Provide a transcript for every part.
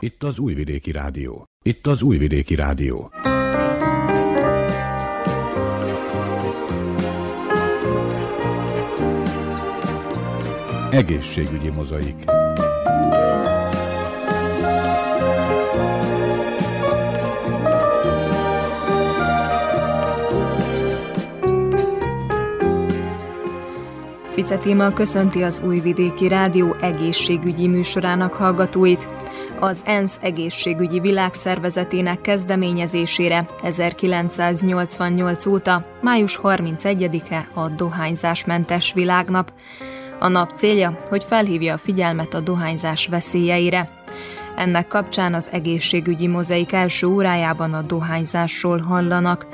Itt az Újvidéki Rádió. Itt az Újvidéki Rádió. Egészségügyi mozaik. Ficetima köszönti az Újvidéki Rádió egészségügyi műsorának hallgatóit. Az ENSZ Egészségügyi Világszervezetének kezdeményezésére 1988 óta, május 31-e a Dohányzásmentes Világnap. A nap célja, hogy felhívja a figyelmet a dohányzás veszélyeire. Ennek kapcsán az egészségügyi mozaik első órájában a dohányzásról hallanak.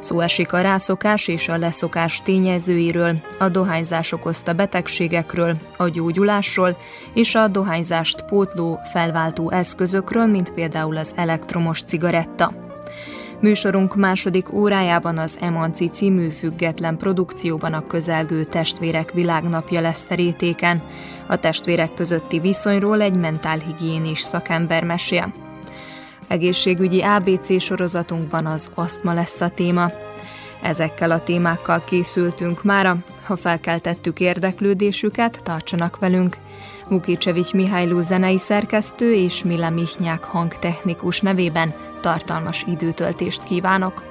Szó esik a rászokás és a leszokás tényezőiről, a dohányzás okozta betegségekről, a gyógyulásról és a dohányzást pótló, felváltó eszközökről, mint például az elektromos cigaretta. Műsorunk második órájában az Emanci című független produkcióban a közelgő testvérek világnapja lesz terítéken. A testvérek közötti viszonyról egy mentálhigiénés szakember mesél. Egészségügyi ABC sorozatunkban az asztma lesz a téma. Ezekkel a témákkal készültünk mára, ha felkeltettük érdeklődésüket, tartsanak velünk. Buki Csevics Mihály zenei szerkesztő és Milla Mihnyák hangtechnikus nevében tartalmas időtöltést kívánok.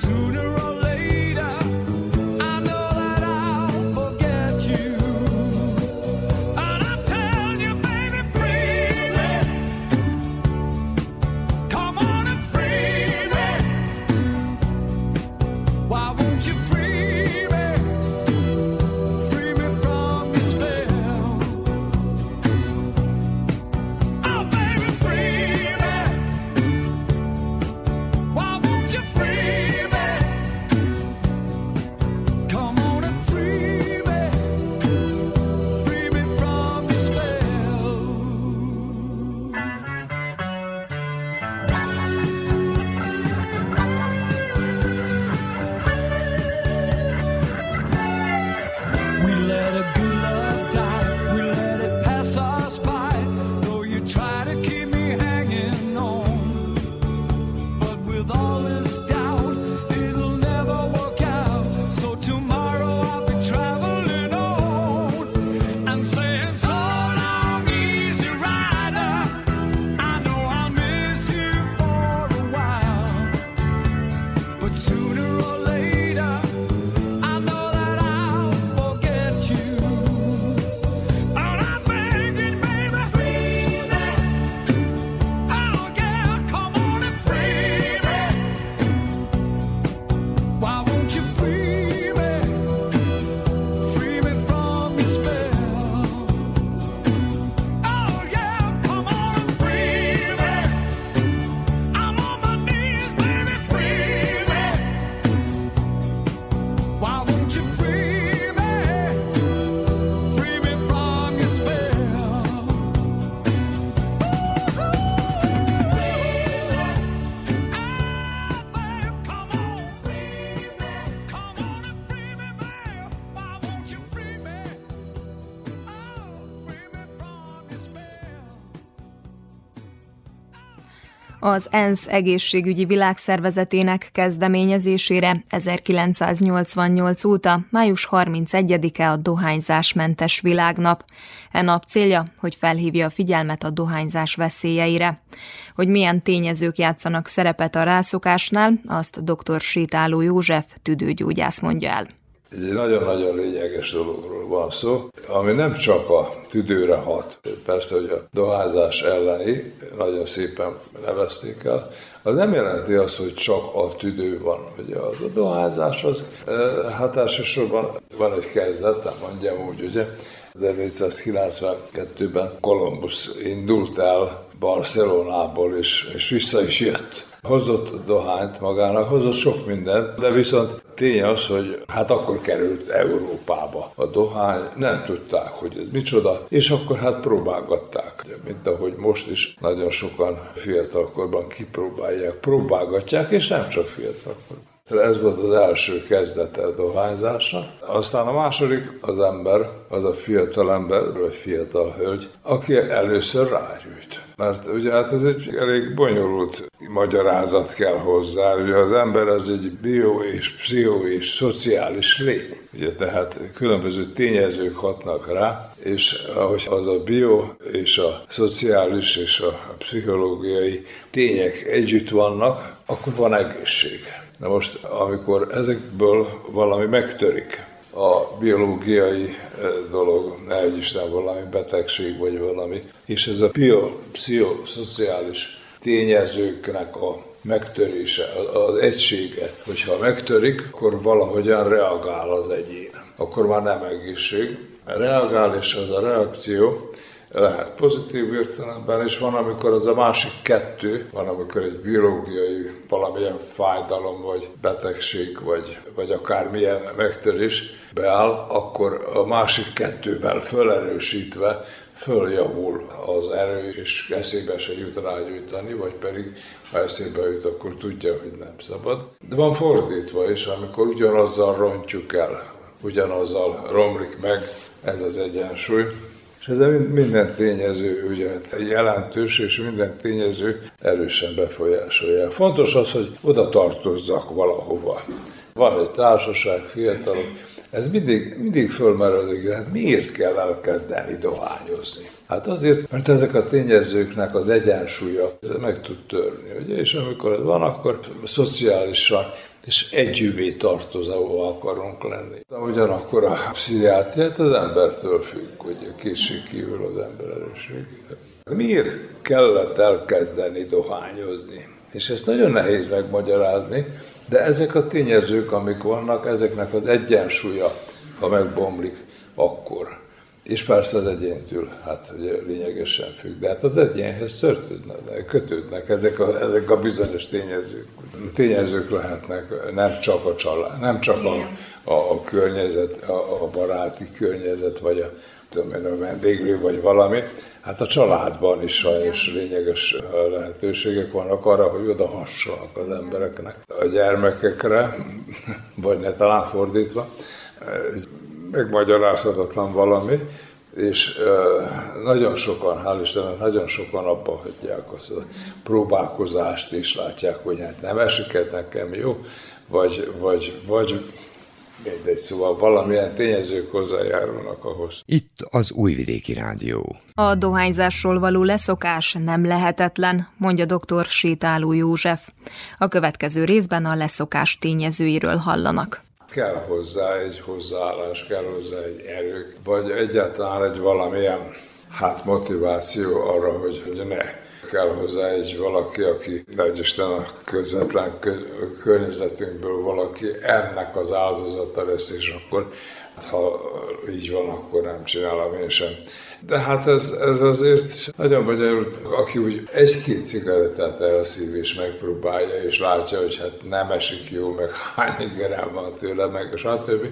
Sooner or later, I know that I'll forget you. az ENSZ Egészségügyi Világszervezetének kezdeményezésére 1988 óta május 31-e a Dohányzásmentes Világnap. E nap célja, hogy felhívja a figyelmet a dohányzás veszélyeire. Hogy milyen tényezők játszanak szerepet a rászokásnál, azt dr. Sétáló József tüdőgyógyász mondja el. Ez egy nagyon-nagyon lényeges dologról van szó, ami nem csak a tüdőre hat, persze, hogy a dohányzás elleni, nagyon szépen nevezték el, az nem jelenti azt, hogy csak a tüdő van. Ugye az a dohányzás az, hát elsősorban van egy kezdet, nem mondjam úgy, ugye, 1492-ben Columbus indult el Barcelonából, és vissza is jött. Hozott dohányt magának, hozott sok mindent, de viszont tény az, hogy hát akkor került Európába a dohány, nem tudták, hogy ez micsoda, és akkor hát próbálgatták. Mint ahogy most is nagyon sokan fiatalkorban próbálgatják, és nem csak fiatalkorban. Ez volt az első kezdete a dohányzásnak. Aztán a második az ember, az a fiatal ember, vagy fiatal hölgy, aki először rágyűjt. Mert ugye hát ez egy elég bonyolult magyarázat kell hozzá, ugye az ember az egy bio és pszicho és szociális lény. Ugye tehát különböző tényezők hatnak rá, és ahogy az a bio és a szociális és a pszichológiai tények együtt vannak, akkor van egészség. Na most, amikor ezekből valami megtörik, a biológiai dolog, ne egyisten valami betegség vagy valami, és ez a pszichoszociális tényezőknek a megtörése, az egysége, hogyha megtörik, akkor valahogyan reagál az egyén. Akkor már nem egészség. Reagál, és az a reakció lehet pozitív értelemben, és van, amikor az a másik kettő, van, amikor egy biológiai, valamilyen fájdalom, vagy betegség, vagy akármilyen megtörés beáll, akkor a másik kettővel felerősítve följavul az erő, és eszébe se jut rágyújtani, vagy pedig ha eszébe jut, akkor tudja, hogy nem szabad. De van fordítva is, amikor ugyanazzal rontjuk el, ugyanazzal romlik meg ez az egyensúly, ez minden tényező ugye jelentős, és minden tényező erősen befolyásolja. Fontos az, hogy oda tartozzak valahova. Van egy társaság, fiatalok, ez mindig fölmerődik, hát miért kell elkezdeni dohányozni? Hát azért, mert ezek a tényezőknek az egyensúlya meg tud törni, ugye? És amikor ez van, akkor szociálisan és együvé tartozóval akarunk lenni. De ugyanakkor a pszichiátriát az embertől függ, hogy a készség kívül az ember erősségétől. Miért kellett elkezdeni dohányozni? És ezt nagyon nehéz megmagyarázni, de ezek a tényezők, amik vannak, ezeknek az egyensúlya, ha megbomlik, akkor. És persze az egyéntől, hát ugye lényegesen függ, de hát az egyénhez kötődnek ezek a bizonyos tényezők. Tényezők lehetnek nem csak a család, nem csak a környezet, a baráti környezet, vagy a vendéglő, vagy valami. Hát a családban is sajnos lényeges lehetőségek vannak arra, hogy odahassanak az embereknek, a gyermekekre, vagy ne talán fordítva. Megmagyarázhatatlan valami, és nagyon sokan, hál' Istennek, nagyon sokan abba hagyják azt a próbálkozást, és látják, hogy hát nem esik nekem, jó, vagy mindegy, szóval valamilyen tényezők hozzájárulnak ahhoz. Itt az Újvidéki Rádió. A dohányzásról való leszokás nem lehetetlen, mondja dr. Sétáló József. A következő részben a leszokás tényezőiről hallanak. Kell hozzá egy hozzáállás, kell hozzá egy erő, vagy egyáltalán egy valamilyen motiváció arra, hogy ne. Kell hozzá egy valaki, aki, nehogy Isten a közvetlen környezetünkből valaki ennek az áldozata lesz, és akkor ha így van, akkor nem csinálom én sem. De hát ez azért nagyon bonyolult, aki úgy egy-két cigarettát elszív és megpróbálja, és látja, hogy hát nem esik jó, meg hány ingerem van tőle, meg stb.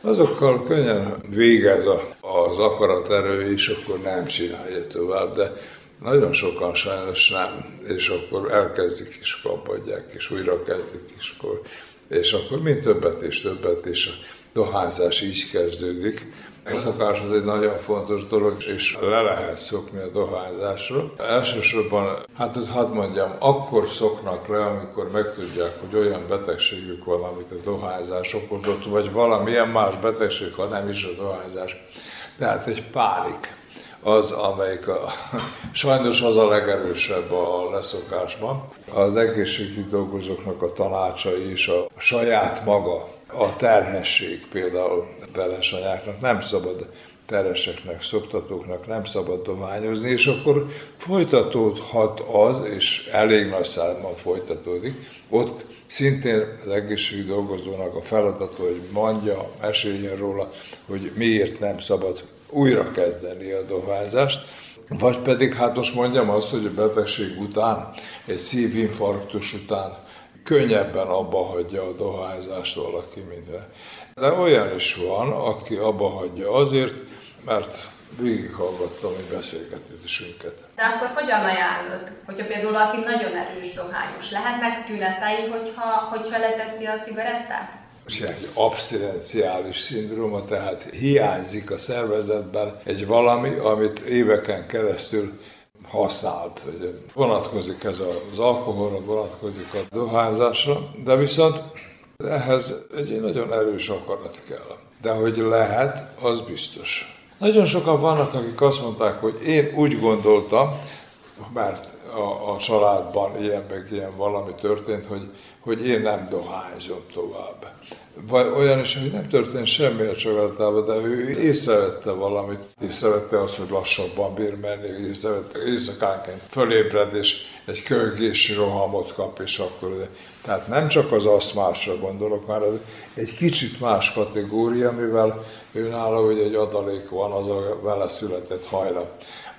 Azokkal könnyen végez az akaraterő, és akkor nem csinálja tovább, de nagyon sokan sajnos nem, és akkor elkezdik és kapodják, és újra kezdik és akkor mind többet és többet, és a dohányzás így kezdődik. A szokás az egy nagyon fontos dolog, és le lehet szokni a dohányzásra. Elsősorban, hadd mondjam, akkor szoknak le, amikor megtudják, hogy olyan betegségük van, amit a dohányzás okozott, vagy valamilyen más betegség, ha nem is a dohányzás. Tehát egy pánik az, amelyik sajnos az a legerősebb a leszokásban. Az egészségügyi dolgozóknak a tanácsai is a saját maga. A terhesség például terhes anyáknak nem szabad, terheseknek, szoptatóknak nem szabad dohányozni, és akkor folytatódhat az, és elég nagy számban folytatódik. Ott szintén az egészségügyi dolgozónak a feladata, hogy mondja, meséljen róla, hogy miért nem szabad újra kezdeni a dohányzást, vagy pedig most mondjam azt, hogy a betegség után, egy szívinfarktus után könnyebben abba hagyja a dohányzást valaki, minden. De olyan is van, aki abba hagyja azért, mert végighallgatta a mi beszélgetésünket. De akkor hogyan ajánlod, hogyha például aki nagyon erős dohányos, lehetnek tünetei, hogyha leteszi a cigarettát? Egy abszinenciális szindróma, tehát hiányzik a szervezetben egy valami, amit éveken keresztül használt. Vonatkozik ez az alkoholra, vonatkozik a dohányzásra, de viszont ehhez egy nagyon erős akarat kell. De hogy lehet, az biztos. Nagyon sokan vannak, akik azt mondták, hogy én úgy gondoltam, mert a családban ilyen meg ilyen valami történt, hogy én nem dohányzom tovább. Vagy olyan is, hogy nem történt semmi a családában, de ő észrevette valamit. Észrevette azt, hogy lassabban bír menni, észrevette éjszakánként fölébred, és egy kölgési rohamot kap, és akkor... Tehát nem csak az aszmásra gondolok, már egy kicsit más kategória, mivel őnála ugye egy adalék van, az a vele született hajla.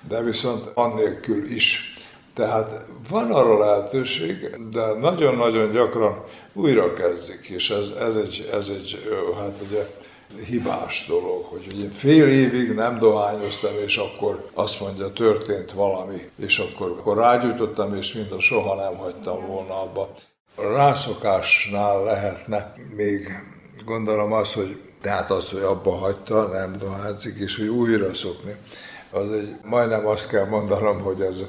De viszont annélkül is. Tehát van arra lehetőség, de nagyon-nagyon gyakran újra kezdik, és ez egy hibás dolog, hogy én fél évig nem dohányoztam, és akkor azt mondja, történt valami, és akkor rágyújtottam, és mintha soha nem hagytam volna abba. A rászokásnál lehetne még, gondolom az, hogy tehát az, hogy abba hagyta, nem dohányzik, és hogy újra szokni. Az egy, majdnem azt kell mondanom, hogy ez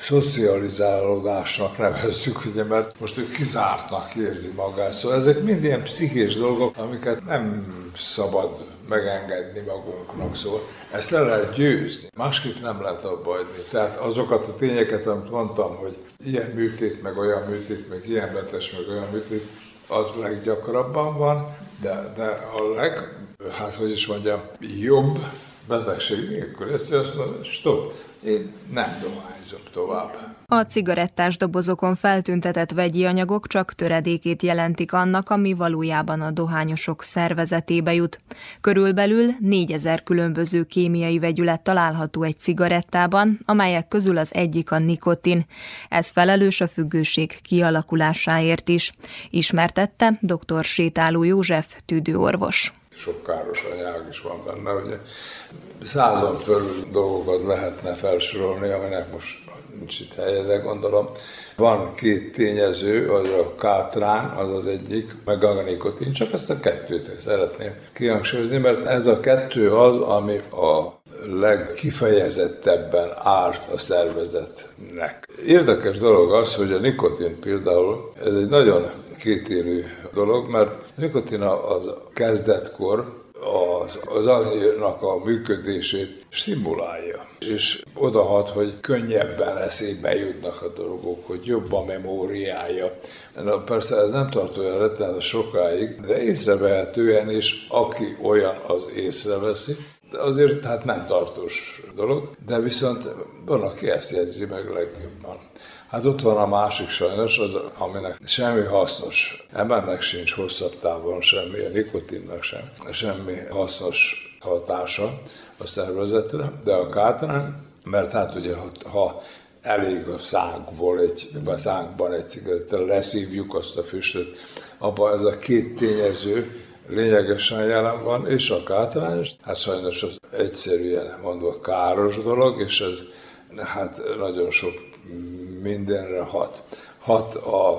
szocializálódásnak nevezzük, ugye, mert most ő kizártnak érzi magát. Szóval ezek mind ilyen pszichés dolgok, amiket nem szabad megengedni magunknak. Szóval ezt le lehet győzni, másképp nem lehet abba adni. Tehát azokat a tényeket, amit mondtam, hogy ilyen műtét, meg ilyen betes, meg olyan műtét, az leggyakrabban van, de a leg, jobb, betegség nélkül. Egyszerűen azt mondom, stop, én nem dohányzom tovább. A cigarettás dobozokon feltüntetett vegyi anyagok csak töredékét jelentik annak, ami valójában a dohányosok szervezetébe jut. Körülbelül 4000 különböző kémiai vegyület található egy cigarettában, amelyek közül az egyik a nikotin. Ez felelős a függőség kialakulásáért is. Ismertette dr. Sétáló József tüdőorvos. Sok káros anyag is van benne, ugye 100 körül dolgokat lehetne felsorolni, aminek most nincs itt helye, de gondolom. Van két tényező, az a kátrán, az az egyik, meg a nikotin, csak ezt a kettőt szeretném kihangsúlyozni, mert ez a kettő az, ami a legkifejezettebben árt a szervezetnek. Érdekes dolog az, hogy a nikotin például, ez egy nagyon kétélű dolog, mert a nikotin az kezdetkor az agynak a működését stimulálja, és odahat, hogy könnyebben eszébe jutnak a dolgok, hogy jobb a memóriája. Na, persze ez nem tart olyan rettenetes sokáig, de észrevehetően is, aki olyan, az észreveszi. Azért hát nem tartós dolog, de viszont van, aki ezt jegyzi meg legjobban. Ott van a másik sajnos, az, aminek semmi hasznos. Embernek sincs hosszabb távon semmi, a nikotinnak semmi hasznos hatása a szervezetre, de a kátrán, mert ugye ha elég a szánkban egy cigarettel leszívjuk azt a füstöt, abban ez a két tényező lényegesen jelen van, és a kátrány, sajnos az egyszerűen mondva káros dolog, és ez nagyon sok mindenre hat. Hat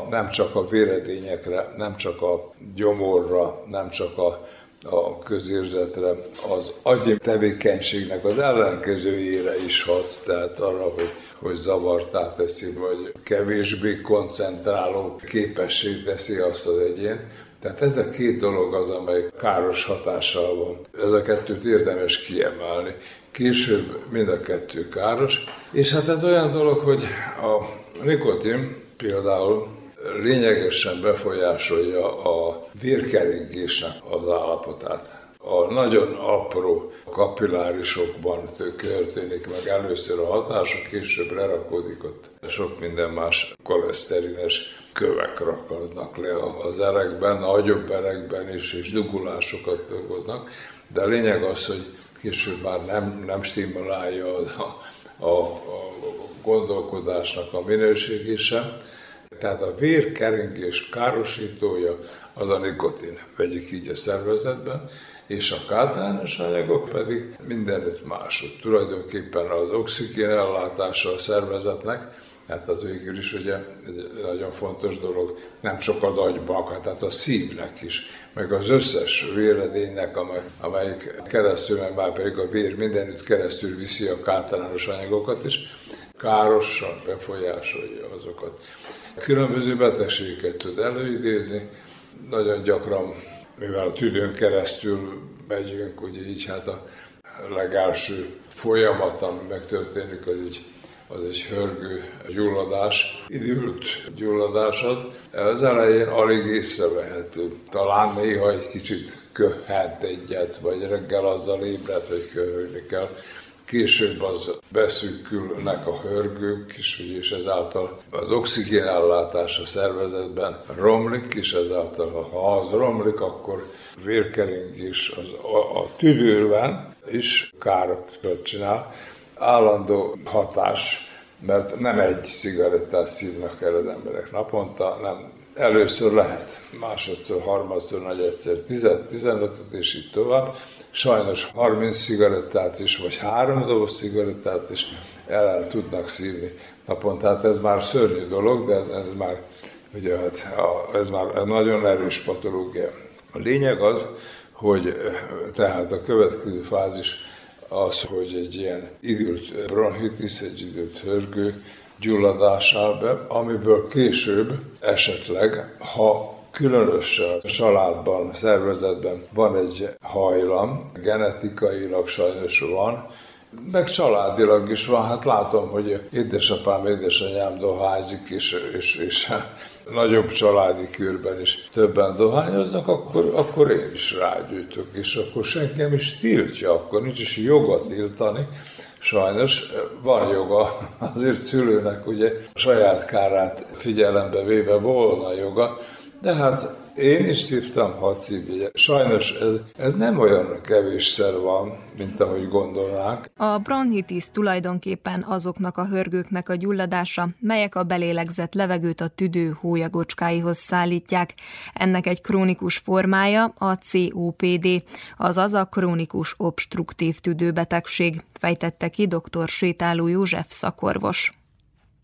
nem csak a véredényekre, nem csak a gyomorra, nem csak a a közérzetre, az agyi tevékenységnek az ellenkezőjére is hat, tehát arra, hogy zavartá teszi, vagy kevésbé koncentráló képesség teszi azt az egyént. Tehát ez a két dolog az, amely káros hatással van. Ez a kettőt érdemes kiemelni. Később mind a kettő káros. És hát ez olyan dolog, hogy a nikotin például lényegesen befolyásolja a vérkeringésnek az állapotát. A nagyon apró kapillárisokban történik meg először a hatások, később lerakódik ott. Sok minden más koleszterines kövek rakadnak le az erekben, nagyobb erekben is, és dugulásokat okoznak. De a lényeg az, hogy később már nem stimulálja a gondolkodásnak a minőségét sem. Tehát a vérkeringés károsítója az a nikotin, vegyük így a szervezetben, és a kátrányos anyagok pedig mindenütt másod. Tulajdonképpen az oxigén ellátása a szervezetnek, hát az végül is ugye egy nagyon fontos dolog, nem csak az agyban, tehát a szívnek is, meg az összes véredénynek, amelyik keresztül, meg már pedig a vér mindenütt keresztül viszi a kátrányos anyagokat is, károsan befolyásolja azokat. Különböző betegségeket tud előidézni, nagyon gyakran, mivel a tüdőn keresztül megyünk, ugye így hát a legelső folyamat, ami megtörténik, az egy hörgő gyulladás, időlt gyulladás az. Az elején alig észrevehető. Talán néha egy kicsit köhent egyet, vagy reggel azzal ébred, hogy köhögni kell. Később az beszűkülnek a hörgők is, és ezáltal az oxigénellátás a szervezetben romlik, és ezáltal ha az romlik, akkor vérkeringés a tüdőben is károkat csinál. Állandó hatás, mert nem egy cigarettát szívnak el az emberek naponta, nem először lehet, másodszor, harmadszor, negyedszer, 10-15-öt és így tovább. Sajnos 30 cigarettát is, vagy 3 doboz cigarettát is el tudnak szívni naponta. Tehát ez már szörnyű dolog, de ez már nagyon erős patológia. A lényeg az, hogy tehát a következő fázis az, hogy egy ilyen idült bronchitis, egy idült hörgő gyulladásá be, amiből később esetleg, ha különösen a családban, szervezetben van egy hajlam, genetikailag sajnos van, meg családilag is van, hát látom, hogy édesapám, édesanyám dohányzik, és nagyobb családi körben is többen dohányoznak, akkor én is rágyújtok, és akkor senki nem is tiltja, akkor nincs is joga tiltani. Sajnos van joga, azért szülőnek ugye a saját kárát figyelembe véve volna joga, de hát én is szívtam 6 szívügyet. Sajnos ez nem olyan kevésszer van, mint ahogy gondolnák. A bronchitis tulajdonképpen azoknak a hörgőknek a gyulladása, melyek a belélegzett levegőt a tüdő hólyagocskáihoz szállítják. Ennek egy krónikus formája a COPD, azaz a krónikus obstruktív tüdőbetegség, fejtette ki dr. Sétáló József szakorvos.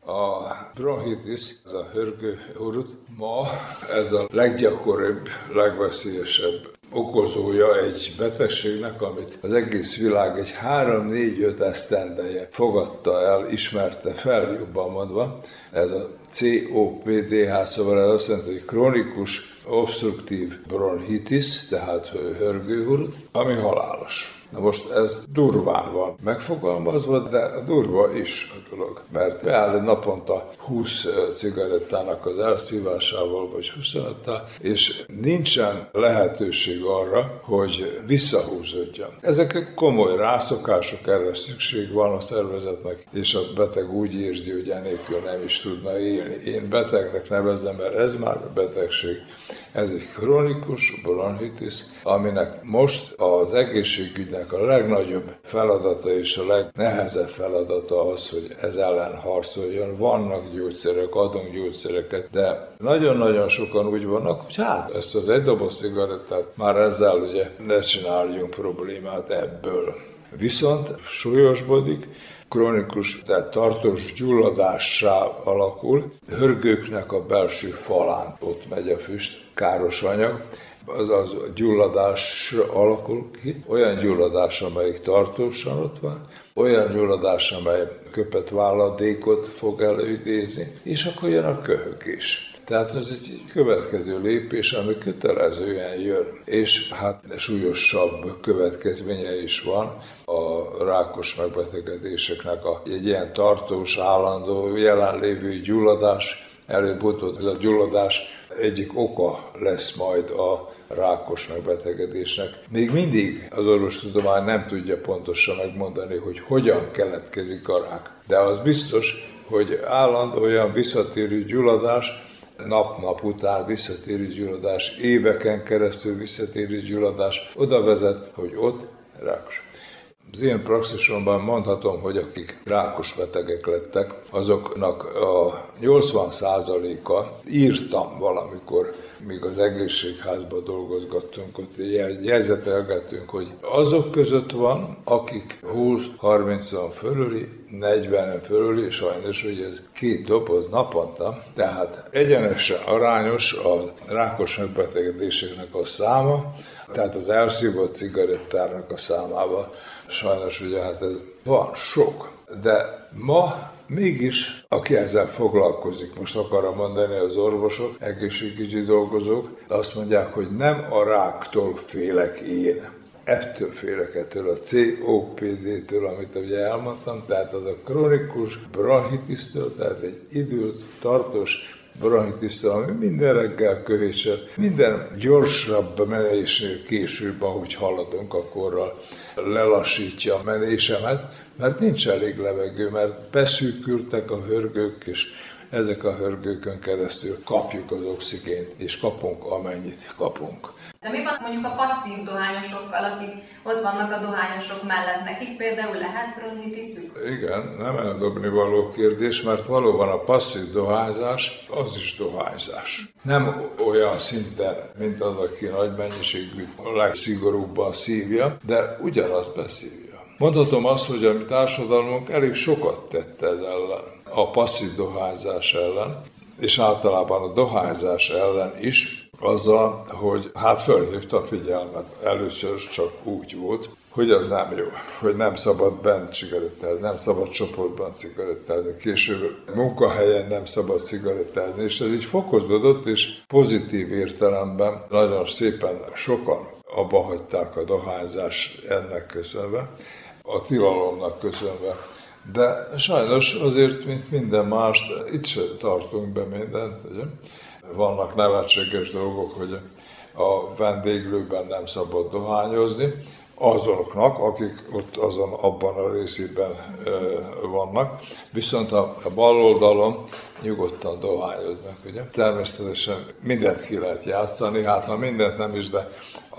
A bronchitis, ez a hörgő hurut, ma ez a leggyakoribb, legveszélyesebb okozója egy betegségnek, amit az egész világ egy 3-4-5 esztendeje fogadta el, ismerte fel, jobban mondva. Ez a COPD, szóval ez azt jelenti, hogy krónikus obstruktív bronchitis, tehát hörgőhurut, ami halálos. Na most ez durván van megfogalmazva, de durva is a dolog, mert beáll naponta 20 cigarettának az elszívásával, vagy 25-tel, és nincsen lehetőség arra, hogy visszahúzódjon. Ezek komoly rászokások, erre szükség van a szervezetnek, és a beteg úgy érzi, hogy enélkül nem is tudna élni. Én betegnek nevezem, mert ez már betegség. Ez egy krónikus bronchitis, aminek most az egészségügynek a legnagyobb feladata és a legnehezebb feladata az, hogy ez ellen harcoljon. Vannak gyógyszerek, adunk gyógyszereket, de nagyon-nagyon sokan úgy vannak, hogy hát ezt az egy doboz cigarettát már ezzel ugye ne csináljunk problémát ebből. Viszont súlyosbodik, krónikus, tehát tartós gyulladássá alakul, hörgőknek a belső falán ott megy a füst, káros anyag, az a gyulladás alakul ki, olyan gyulladás, amelyik tartósan ott van, olyan gyulladás, amely köpet váladékot fog előidézni, és akkor jön a köhög is. Tehát ez egy következő lépés, ami kötelezően jön, és hát súlyosabb következménye is van a rákos megbetegedéseknek. Egy ilyen tartós, állandó, jelenlévő gyulladás, előbb-utóbb ez a gyulladás egyik oka lesz majd a rákos megbetegedésnek. Még mindig az orvostudomány nem tudja pontosan megmondani, hogy hogyan keletkezik a rák, de az biztos, hogy állandó olyan visszatérő gyulladás, nap-nap után visszatérő gyulladás, éveken keresztül visszatérő gyulladás oda vezet, hogy ott rákos. Az én praxisomban mondhatom, hogy akik rákos betegek lettek, azoknak a 80%-a írtam valamikor, míg az egészségházban dolgozgattunk, ott jegyzetelgettünk, hogy azok között van, akik 20-30-an fölüli, 40-en fölüli, sajnos, hogy ez 2 doboz naponta, tehát egyenesen arányos a rákos megbetegedéseknek a száma, tehát az elszívott cigarettának a számával. Sajnos ugye hát ez van sok, de ma mégis, aki ezzel foglalkozik, most akarom mondani az orvosok, egészségügyi dolgozók, azt mondják, hogy nem a ráktól félek én. Ettől félek, ettől a COPD-től, amit ugye elmondtam, tehát az a krónikus bronchitisztől, tehát egy időt tartós bronchitisztől, ami minden reggel köhésebb, minden gyorsabb menésnél később, ahogy haladunk a korral, lelassítja a menésemet, mert nincs elég levegő, mert beszűkültek a hörgők, és ezek a hörgőkön keresztül kapjuk az oxigént, és kapunk amennyit kapunk. De mi van mondjuk a passzív dohányosokkal, akik ott vannak a dohányosok mellett, nekik például lehet bronchitiszük? Igen, nem eldobni való kérdés, mert valóban a passzív dohányzás az is dohányzás. Nem olyan szinten, mint az, aki nagy mennyiségű, a legszigorúbban szívja, de ugyanazt beszívja. Mondhatom azt, hogy a mi társadalmunk elég sokat tett ez ellen, a passzív dohányzás ellen, és általában a dohányzás ellen is, azzal, hogy hát fölhívta a figyelmet. Először csak úgy volt, hogy az nem jó, hogy nem szabad bent cigarettázni, nem szabad csoportban cigarettázni, később munkahelyen nem szabad cigarettázni, és ez így fokozódott, és pozitív értelemben nagyon szépen sokan abba hagyták a dohányzást ennek köszönve, a tilalomnak köszönve. De sajnos azért, mint minden mást, itt sem tartunk be mindent, ugye? Vannak nevetséges dolgok, hogy a vendéglőben nem szabad dohányozni, azoknak, akik ott azon abban a részében vannak, viszont a bal oldalon nyugodtan dohányoznak, ugye? Természetesen mindent ki lehet játszani, hát ha mindent nem is, de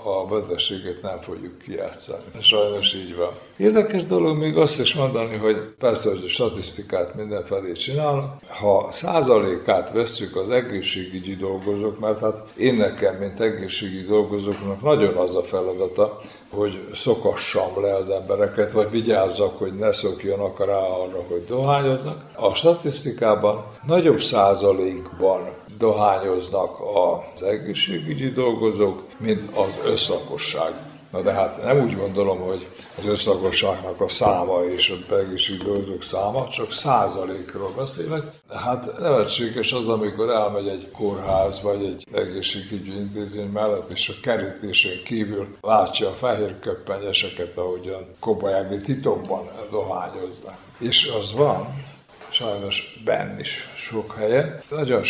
a betegséget nem fogjuk kijátszani. Sajnos így van. Érdekes dolog még azt is mondani, hogy persze, hogy a statisztikát mindenfelé csinálnak. Ha százalékát vesszük az egészségügyi dolgozók, mert hát én nekem, mint egészségügyi dolgozóknak nagyon az a feladata, hogy szokassam le az embereket, vagy vigyázzak, hogy ne szokjanak rá arra, hogy dohányoznak. A statisztikában nagyobb százalékban dohányoznak az egészségügyi dolgozók, mint az összlakosság. Na de hát nem úgy gondolom, hogy az összlakosságnak a száma és az egészségügyi dolgozók száma, csak százalékról beszélek. Hát nevetséges az, amikor elmegy egy kórház vagy egy egészségügyi intézmény mellett, és a kerítésen kívül látja a fehér köppenyeseket, ahogyan kopajági titokban dohányoznak. És az van, sajnos benn is sok helyen. Nagyon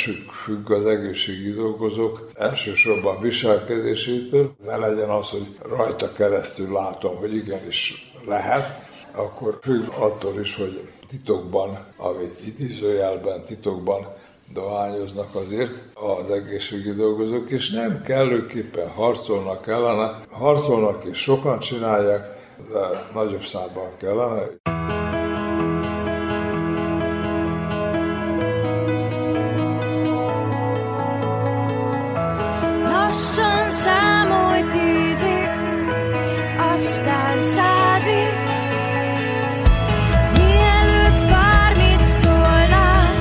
függ az egészségügyi dolgozók elsősorban viselkedésétől. Ne legyen az, hogy rajta keresztül látom, hogy igenis lehet, akkor függ attól is, hogy titokban, ami idézőjelben titokban dohányoznak azért az egészségügyi dolgozók, és nem kellőképpen harcolnak ellene. Harcolnak és sokan csinálják, de nagyobb számban kellene. Lassan számolj 10-ig, aztán 100-ig, mielőtt bármit szólnál,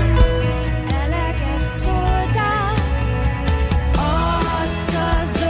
eleget szóltál, add az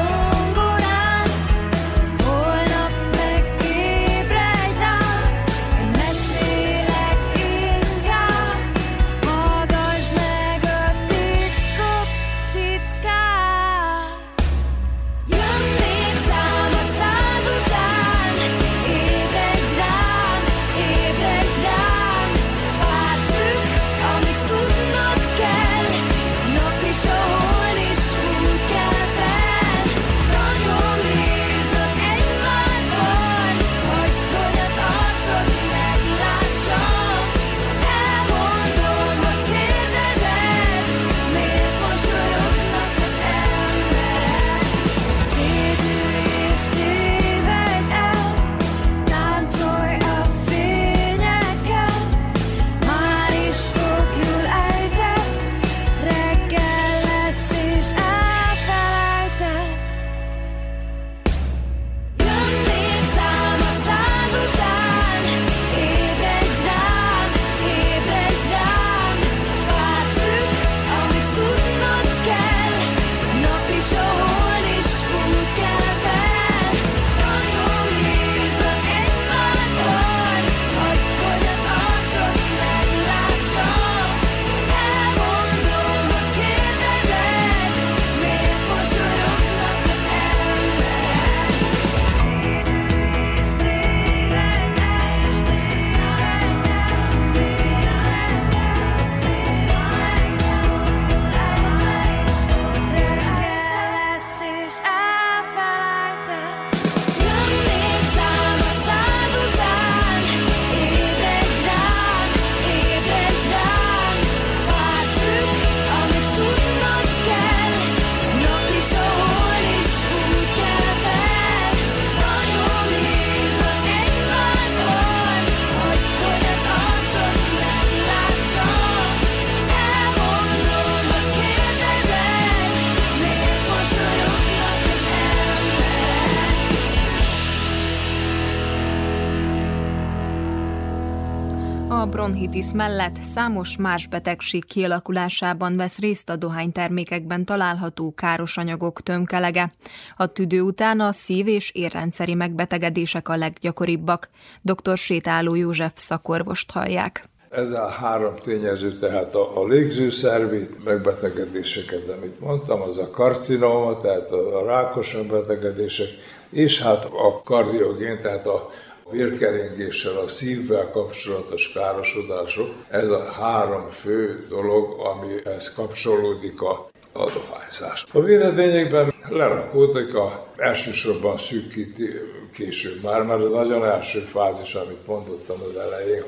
A bronchitis mellett számos más betegség kialakulásában vesz részt a dohánytermékekben található káros anyagok tömkelege. A tüdő után a szív- és érrendszeri megbetegedések a leggyakoribbak. Dr. Sétáló József szakorvost hallják. Ez a három tényező, tehát a légzőszervi megbetegedéseket, amit mondtam, az a karcinoma, tehát a rákos megbetegedések, és hát a kardiogén, tehát a vérkeringéssel, a szívvel kapcsolatos károsodások, ez a három fő dolog, amihez kapcsolódik a dohányzás. A véredényekben lerakódik elsősorban szűkíti később már, mert a nagyon első fázis, amit mondottam az elején,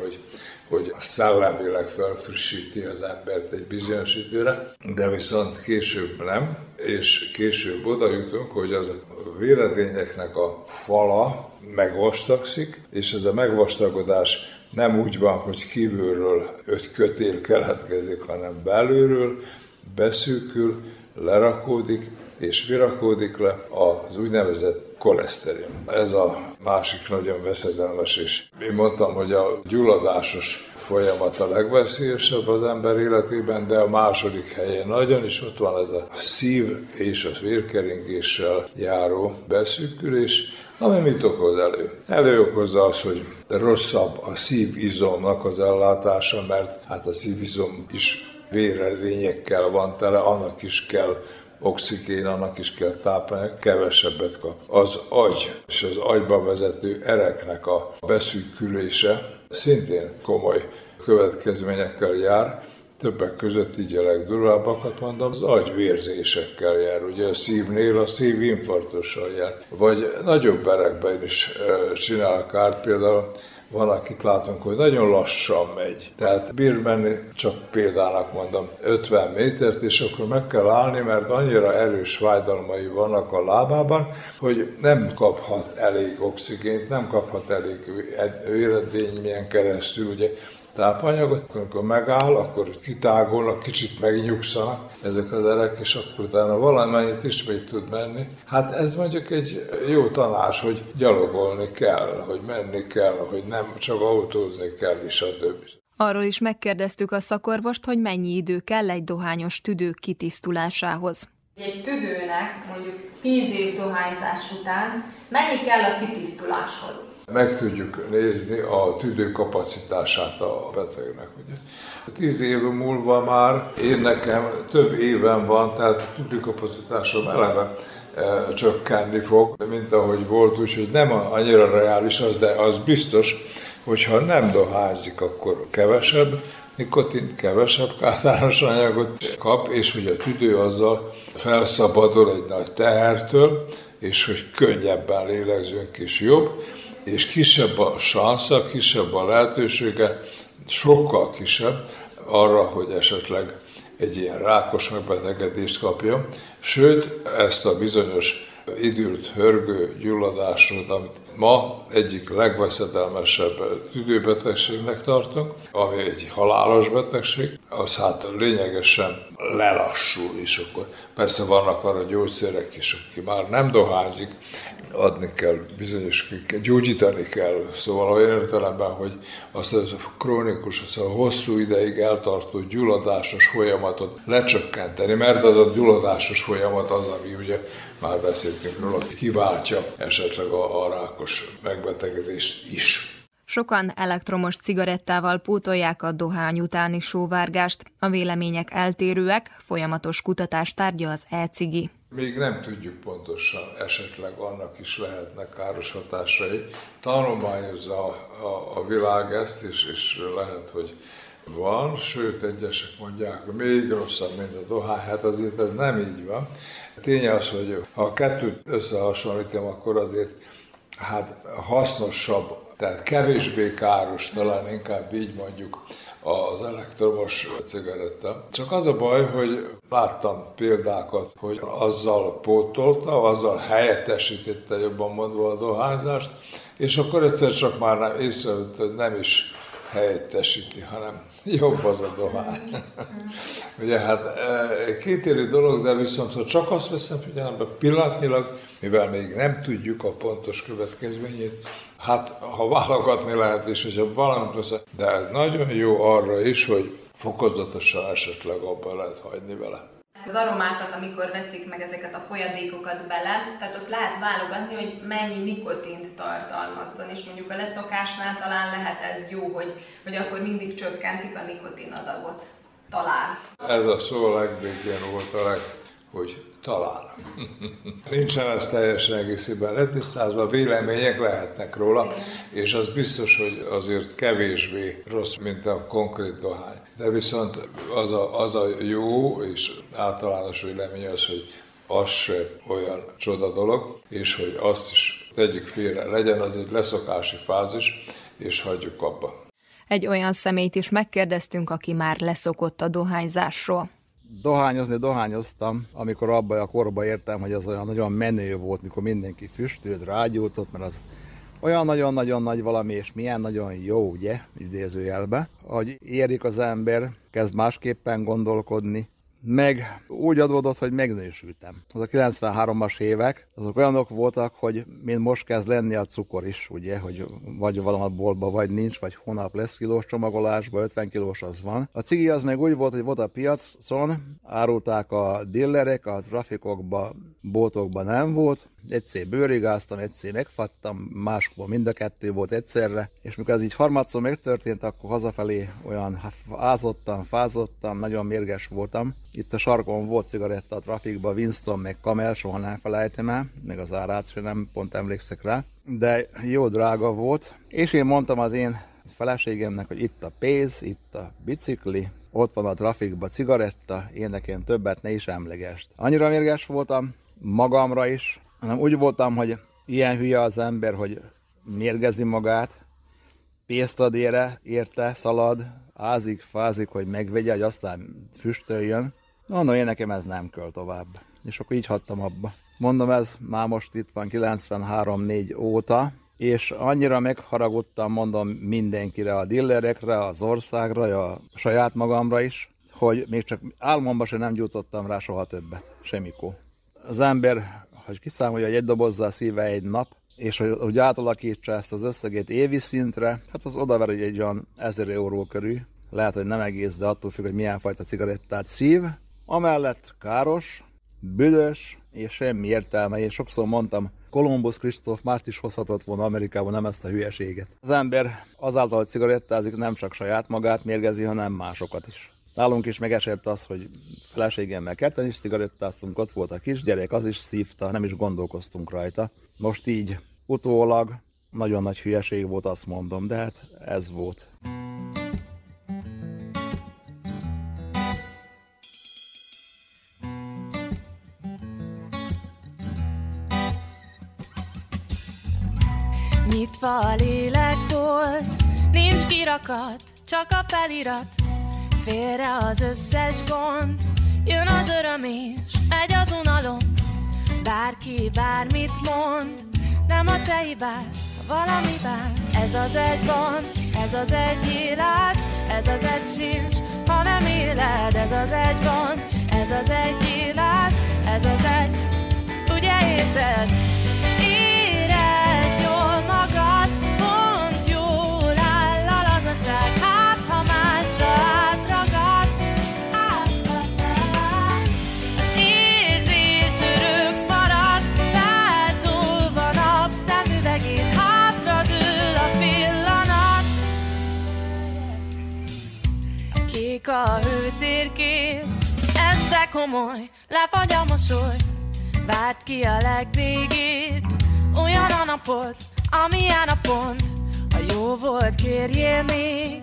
hogy a szellemileg felfrissíti az embert egy bizonyos időre, de viszont később nem, és később oda jutunk, hogy az a véredényeknek a fala megvastagszik, és ez a megvastagodás nem úgy van, hogy kívülről öt kötél keletkezik, hanem belülről beszűkül, lerakódik, és virakódik le az úgynevezett koleszterin. Ez a másik nagyon veszedelmes is. Én mondtam, hogy a gyulladásos folyamat a legveszélyesebb az ember életében, de a második helyen nagyon is ott van ez a szív és a vérkeringéssel járó beszűkülés, ami mit okoz elő? Előokozza az, hogy rosszabb a szívizomnak az ellátása, mert hát a szívizom is véredényekkel van tele, annak is kell oxigén, annak is kell tápanyag, kevesebbet kap. Az agy és az agyba vezető ereknek a beszűkülése szintén komoly következményekkel jár, többek között így a legdurvábbakat mondom, az agyvérzésekkel jár, ugye a szívnél a szívinfarktussal jár, vagy nagyobb erekben is csinál kárt, például van, akit látunk, hogy nagyon lassan megy. Tehát bír menni, csak példának mondom, 50 métert, és akkor meg kell állni, mert annyira erős fájdalmai vannak a lábában, hogy nem kaphat elég oxigént, nem kaphat elég véredényen keresztül, ugye, tápanyagot. Amikor megáll, akkor kitágolnak, kicsit megnyugszanak ezek az erek, és akkor utána valamennyit ismét tud menni. Hát ez mondjuk egy jó tanács, hogy gyalogolni kell, hogy menni kell, hogy nem csak autózni kell, és a többi. Arról is megkérdeztük a szakorvost, hogy mennyi idő kell egy dohányos tüdő kitisztulásához. Egy tüdőnek mondjuk 10 év dohányzás után mennyi kell a kitisztuláshoz? Meg tudjuk nézni a tüdő kapacitását a betegnek, ugye. 10 év múlva már én nekem több éven van, tehát a tüdőkapacitásom eleve csökkenni fog, mint ahogy volt, úgyhogy nem annyira reális az, de az biztos, hogyha nem dohányzik, akkor kevesebb nikotint, kevesebb kátáros anyagot kap, és hogy a tüdő azzal felszabadul egy nagy tehertől, és hogy könnyebben lélegzünk is jobb, és kisebb a sansza, kisebb a lehetősége, sokkal kisebb arra, hogy esetleg egy ilyen rákos megbetegedést kapja. Sőt, ezt a bizonyos időt hörgő gyulladásot, amit ma egyik legveszedelmesebb tüdőbetegségnek tartunk, ami egy halálos betegség, az hát lényegesen lelassul is. Akkor persze vannak arra gyógyszerek is, aki már nem dohányzik, adni kell, bizonyos gyógyítani kell. Szóval olyan értelemben, hogy azt a krónikus, azt a hosszú ideig eltartó gyulladásos folyamatot lecsökkenteni, mert az a gyulladásos folyamat az, ami ugye már beszéltünk róla, kiváltja esetleg a rákos megbetegedést is. Sokan elektromos cigarettával pótolják a dohány utáni sóvárgást. A vélemények eltérőek, folyamatos kutatás tárgya az e-cigi. Még nem tudjuk pontosan, esetleg annak is lehetnek káros hatásai. Tanulmányozza a világ ezt, és lehet, hogy van, sőt egyesek mondják, hogy még rosszabb, mint a dohány, hát azért ez nem így van. Tény az, hogy ha a kettőt összehasonlítom, akkor azért hát hasznosabb, tehát kevésbé káros, talán inkább így mondjuk az elektromos cigaretta. Csak az a baj, hogy láttam példákat, hogy azzal pótolta, azzal helyettesítette jobban mondva a dohányzást, és akkor egyszer csak már nem észrevett, hogy nem is helyettesíti, hanem jobb az a dohány. Ugye hát kétélű dolog, de viszont ha csak azt veszem figyelembe pillanatnyilag, mivel még nem tudjuk a pontos következményét, Hát, ha válogatni lehet is, hogyha valamit veszek, de nagyon jó arra is, hogy fokozatosan esetleg abban lehet hagyni vele. Az aromákat, amikor veszik meg ezeket a folyadékokat bele, tehát ott lehet válogatni, hogy mennyi nikotint tartalmazzon, és mondjuk a leszokásnál talán lehet ez jó, hogy akkor mindig csökkentik a nikotinadagot. Talán. Ez a szó legvégén volt a leg, hogy talán. Nincsen ez teljesen egészében letisztázva, vélemények lehetnek róla, és az biztos, hogy azért kevésbé rossz, mint a konkrét dohány. De viszont az a jó és általános vélemény az, hogy az se olyan csoda dolog, és hogy azt is tegyük félre, legyen az egy leszokási fázis, és hagyjuk abba. Egy olyan személyt is megkérdeztünk, aki már leszokott a dohányzásról. Dohányoztam, amikor abban a korban értem, hogy az olyan nagyon menő volt, mikor mindenki füstült, rágyújtott, mert az olyan nagyon-nagyon nagy valami, és milyen nagyon jó, ugye, idézőjelbe, hogy érik az ember, kezd másképpen gondolkodni, meg úgy adódott, hogy megnősültem. Az a 93-as évek, azok olyanok voltak, hogy mint most kezd lenni a cukor is, ugye, hogy vagy valamit boltba, vagy nincs, vagy hónap lesz kilós csomagolásba, 50 kilós az van. A cigi az meg úgy volt, hogy volt a piacon, árulták a dillerek, a trafikokba, boltokban nem volt. Egyszer bőrigáztam, egyszer megfattam, máskor mind a kettő volt egyszerre, és mikor ez így harmadszor megtörtént, akkor hazafelé olyan ázottam, fázottam, nagyon mérges voltam. Itt a sarkon volt cigaretta a trafikban, Winston meg Camel, soha nem felejtem el, meg az árát sem, nem pont emlékszek rá, de jó drága volt, és én mondtam az én feleségemnek, hogy itt a pénz, itt a bicikli, ott van a trafikban cigaretta, én nekem többet ne is emlegest. Annyira mérges voltam magamra is, hanem úgy voltam, hogy ilyen hülye az ember, hogy mérgezi magát, pénzt ad érte, szalad, ázik, fázik, hogy megvegye, hogy aztán füstöljön. No, én nekem ez nem kell tovább. És akkor így hagytam abba. Mondom, ez már most itt van 93-4 óta, és annyira megharagudtam, mondom, mindenkire, a dillerekre, az országra, a saját magamra is, hogy még csak álmomba sem nem gyújtottam rá soha többet, semmikor. Az ember, hogy kiszámolja, hogy egy dobozzá a szíve egy nap, és hogy átalakítsa ezt az összegét évi szintre, hát az odaver egy olyan 1000 euró körül, lehet, hogy nem egész, de attól függ, hogy milyen fajta cigarettát szív. Amellett káros, büdös, és semmi értelme. Én sokszor mondtam, Columbus Kristóf mást is hozhatott volna Amerikában, nem ezt a hülyeséget. Az ember azáltal, hogy cigarettázik, nem csak saját magát mérgezi, hanem másokat is. Nálunk is megesett az, hogy feleségemmel ketten is cigarettáztunk, ott volt a kisgyerek, az is szívta, nem is gondolkoztunk rajta. Most így utólag nagyon nagy hülyeség volt, azt mondom, de hát ez volt. Nyitva a lélekbolt, nincs kirakat, csak a felirat. Félre az összes gond, jön az öröm és megy az unalom. Bárki bármit mond, nem a te hibád, valami bár. Ez az egy van, ez az egy élet, ez az egy sincs, ha nem éled. Ez az egy van, ez az egy élet, ez az egy, ugye érted? Érezd jól magad, mondd jól áll a lazaság, hát ha másra áll. A hőtérkép, ez de komoly, lefagy a mosoly. Várd ki a legvégét, olyan a napod, amilyen a pont. Ha jó volt, kérjél még,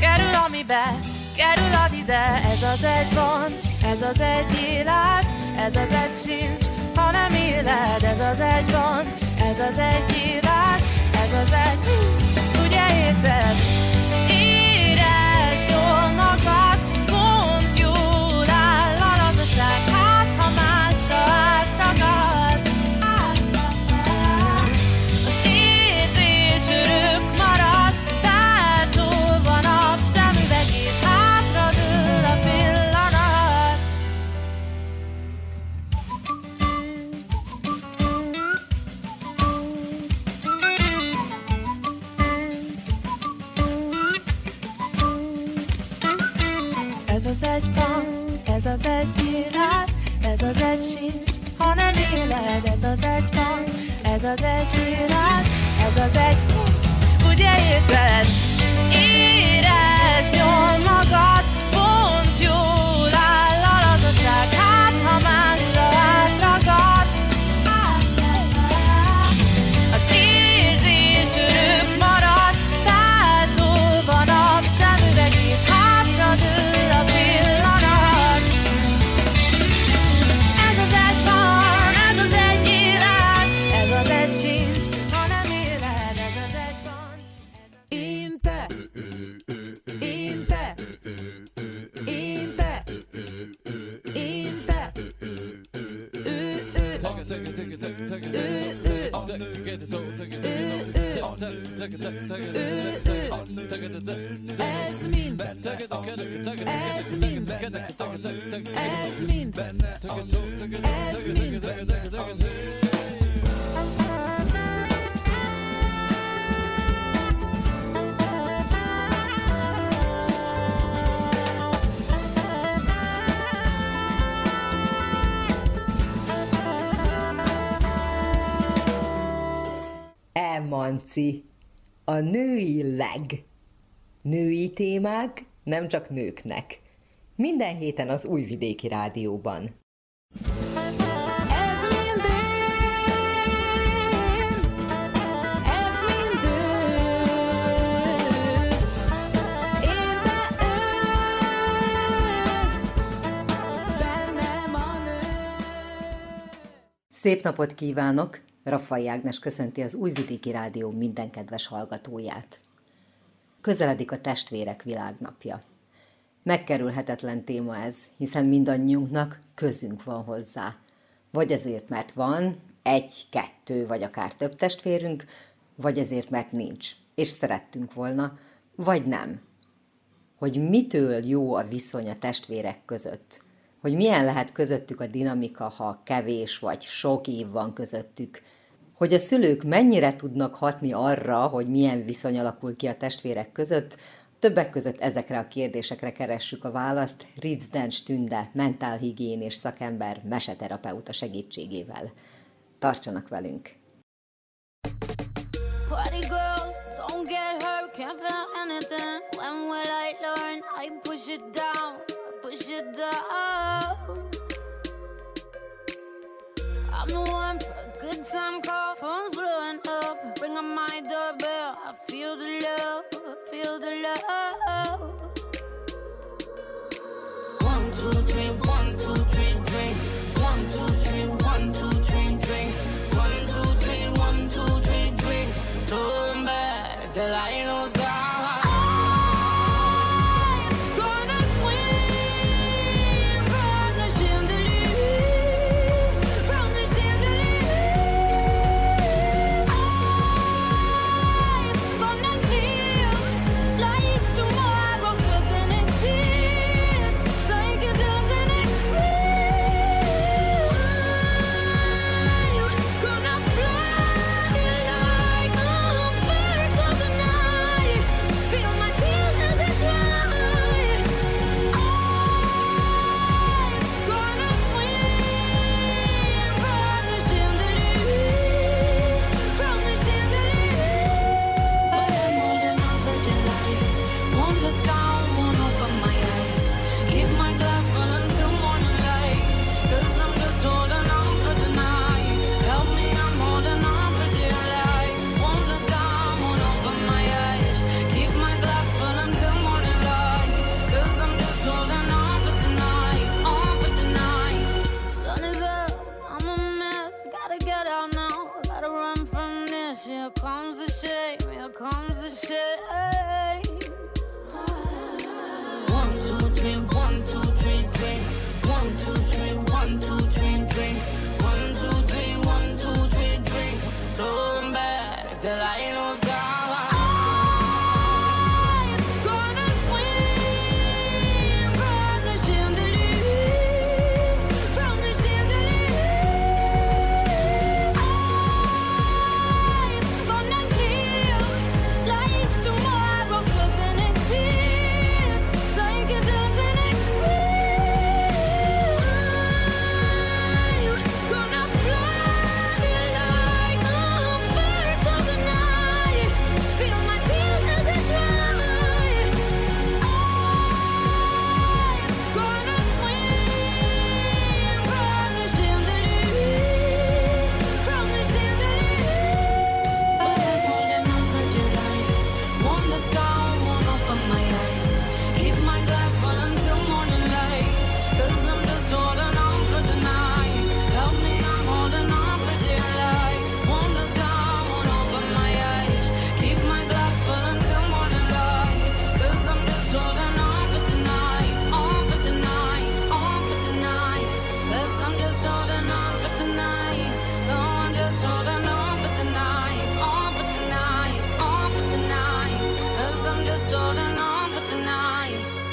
kerül amibe, kerül ad ide. Ez az egy van, ez az egy élet, ez az egy sincs, ha nem éled. Ez az egy van, ez az egy élet, ez az egy, ugye érted? Magad, pont jól áll a lazaság, hát ha másra áttagad. Az érzés örök marad, tátolva nap szemüvegét, hátradől a pillanat. az egy bank, ez az egy élet, ez az egy sincs, ha nem éled. Ez az egy bank, ez az egy élet, ez az egy bank, ugye ért veled. Érezd jól magad, pont jól áll a lazasság, hát ha másra átragad. Az érzés örök marad, tátolva napszemüvegét, hátra dől a pillanat. Ez az egy van, ez az egy élet, ez az egy sincs, ha nem éled. Ez az egy van, ez én te. Ez mind benne, ez mind benne, ez mind benne, ez mind benne. Emanci, a női leg. Női témák nem csak nőknek. Minden héten az Újvidéki Rádióban. Szép napot kívánok! Raffai Ágnes köszönti az Újvidéki Rádió minden kedves hallgatóját. Közeledik a testvérek világnapja. Megkerülhetetlen téma ez, hiszen mindannyiunknak közünk van hozzá. Vagy ezért, mert van egy, kettő, vagy akár több testvérünk, vagy ezért, mert nincs, és szerettünk volna, vagy nem. Hogy mitől jó a viszony a testvérek között? Hogy milyen lehet közöttük a dinamika, ha kevés vagy sok év van közöttük. Hogy a szülők mennyire tudnak hatni arra, hogy milyen viszony alakul ki a testvérek között, többek között ezekre a kérdésekre keressük a választ Riesz Dénes Tünde, mentálhigiénés szakember, meseterapeuta segítségével. Tartsanak velünk! I'm the one for a good time call, phone's blowing up, ring on my doorbell, I feel the love, feel the love. 1, 2, 3, 1, 2, 3, drink. 1, 2, 3, 1, 2, 3, drink. 1, 2, 3, 1, 2, 3, drink. Turn back till I know. Tomorrow doesn't exist, like it doesn't exist.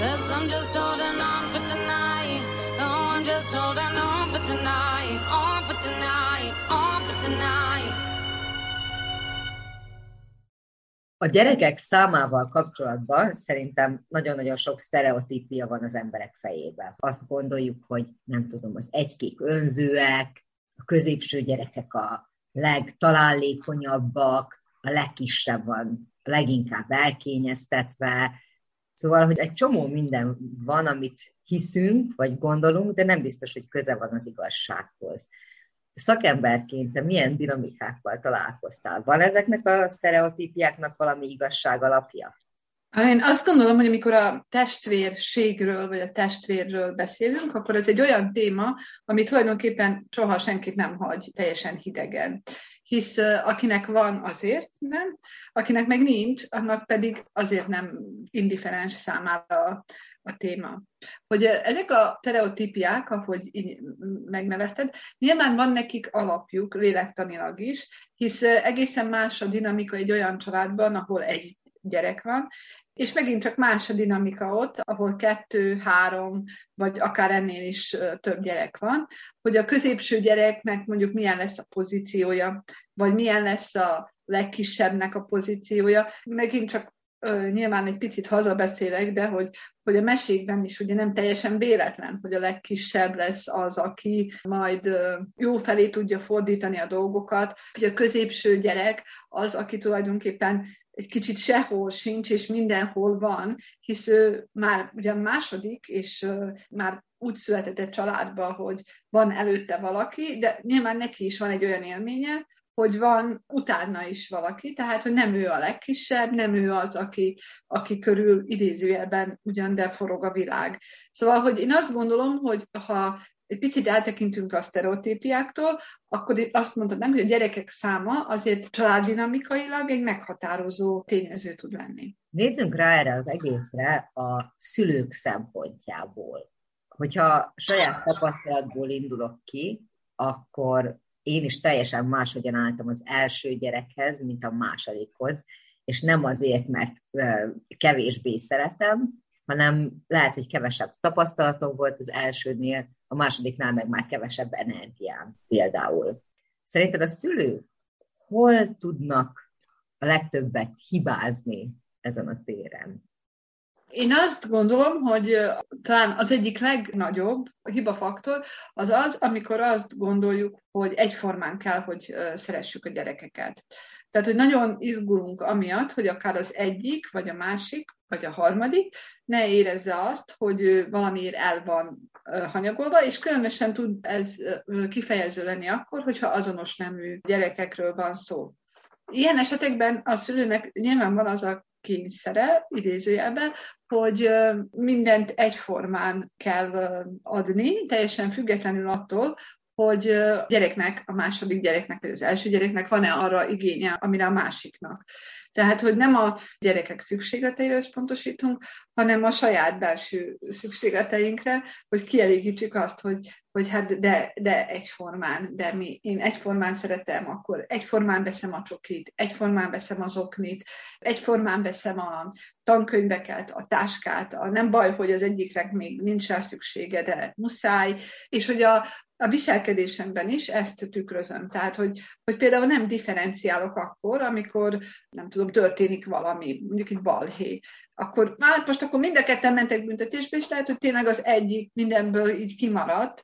'Cause I'm just holding on for tonight. Oh, I'm just holding on for tonight. On for tonight. On for tonight. A gyerekek számával kapcsolatban szerintem nagyon-nagyon sok sztereotípia van az emberek fejében. Azt gondoljuk, hogy nem tudom, az egykék önzőek, a középső gyerekek a legtalálékonyabbak, a legkisebb van leginkább elkényeztetve. Szóval, hogy egy csomó minden van, amit hiszünk, vagy gondolunk, de nem biztos, hogy köze van az igazsághoz. Szakemberként te milyen dinamikákkal találkoztál? Van ezeknek a sztereotípiáknak valami igazság alapja? Én azt gondolom, hogy amikor a testvérségről vagy a testvérről beszélünk, akkor ez egy olyan téma, ami tulajdonképpen soha senkit nem hagy teljesen hidegen. Hisz akinek van, azért nem, akinek meg nincs, annak pedig azért nem indiferens számára a téma. Hogy ezek a sztereotípiák, ahogy így megnevezted, nyilván van nekik alapjuk lélektanilag is, hisz egészen más a dinamika egy olyan családban, ahol egy gyerek van, és megint csak más a dinamika ott, ahol 2, 3, vagy akár ennél is több gyerek van, hogy a középső gyereknek mondjuk milyen lesz a pozíciója, vagy milyen lesz a legkisebbnek a pozíciója. Megint csak nyilván egy picit hazabeszélek, de hogy a mesékben is ugye nem teljesen véletlen, hogy a legkisebb lesz az, aki majd jó felé tudja fordítani a dolgokat, hogy a középső gyerek az, aki tulajdonképpen egy kicsit sehol sincs, és mindenhol van, hisz ő már ugyan második, és már úgy született egy családba, hogy van előtte valaki, de nyilván neki is van egy olyan élménye, hogy van utána is valaki, tehát, hogy nem ő a legkisebb, nem ő az, aki körül idézőjelben ugyan, de forog a világ. Szóval, hogy én azt gondolom, hogy ha egy picit eltekintünk a sztereotípiáktól, akkor azt mondhatnánk, hogy a gyerekek száma azért családdinamikailag egy meghatározó tényező tud lenni. Nézzünk rá erre az egészre a szülők szempontjából. Hogyha saját tapasztalatból indulok ki, akkor én is teljesen máshogyan álltam az első gyerekhez, mint a másodikhoz, és nem azért, mert kevésbé szeretem, hanem lehet, hogy kevesebb tapasztalatom volt az elsőnél, a másodiknál meg már kevesebb energiám például. Szerinted a szülők hol tudnak a legtöbbet hibázni ezen a téren? Én azt gondolom, hogy talán az egyik legnagyobb hibafaktor az az, amikor azt gondoljuk, hogy egyformán kell, hogy szeressük a gyerekeket. Tehát, hogy nagyon izgulunk amiatt, hogy akár az egyik, vagy a másik, vagy a harmadik ne érezze azt, hogy valamiért el van hanyagolva, és különösen tud ez kifejező lenni akkor, hogyha azonos nemű gyerekekről van szó. Ilyen esetekben a szülőnek nyilván van az a kényszere, idézőjelben, hogy mindent egyformán kell adni, teljesen függetlenül attól, hogy a gyereknek, a második gyereknek, vagy az első gyereknek van-e arra igénye, amire a másiknak. Tehát, hogy nem a gyerekek szükségleteire összpontosítunk, hanem a saját belső szükségleteinkre, hogy kielégítsük azt, hogy hát de egyformán, de én egyformán szeretem, akkor egyformán veszem a csokit, egyformán veszem az oknit, egyformán veszem a tankönyveket, a táskát, nem baj, hogy az egyiknek még nincs rá szüksége, de muszáj, és hogy a viselkedésemben is ezt tükrözöm. Tehát, hogy például nem differenciálok akkor, amikor, nem tudom, történik valami, mondjuk egy balhé. Akkor már most akkor mind a ketten mentek büntetésbe, és lehet, hogy tényleg az egyik mindenből így kimaradt,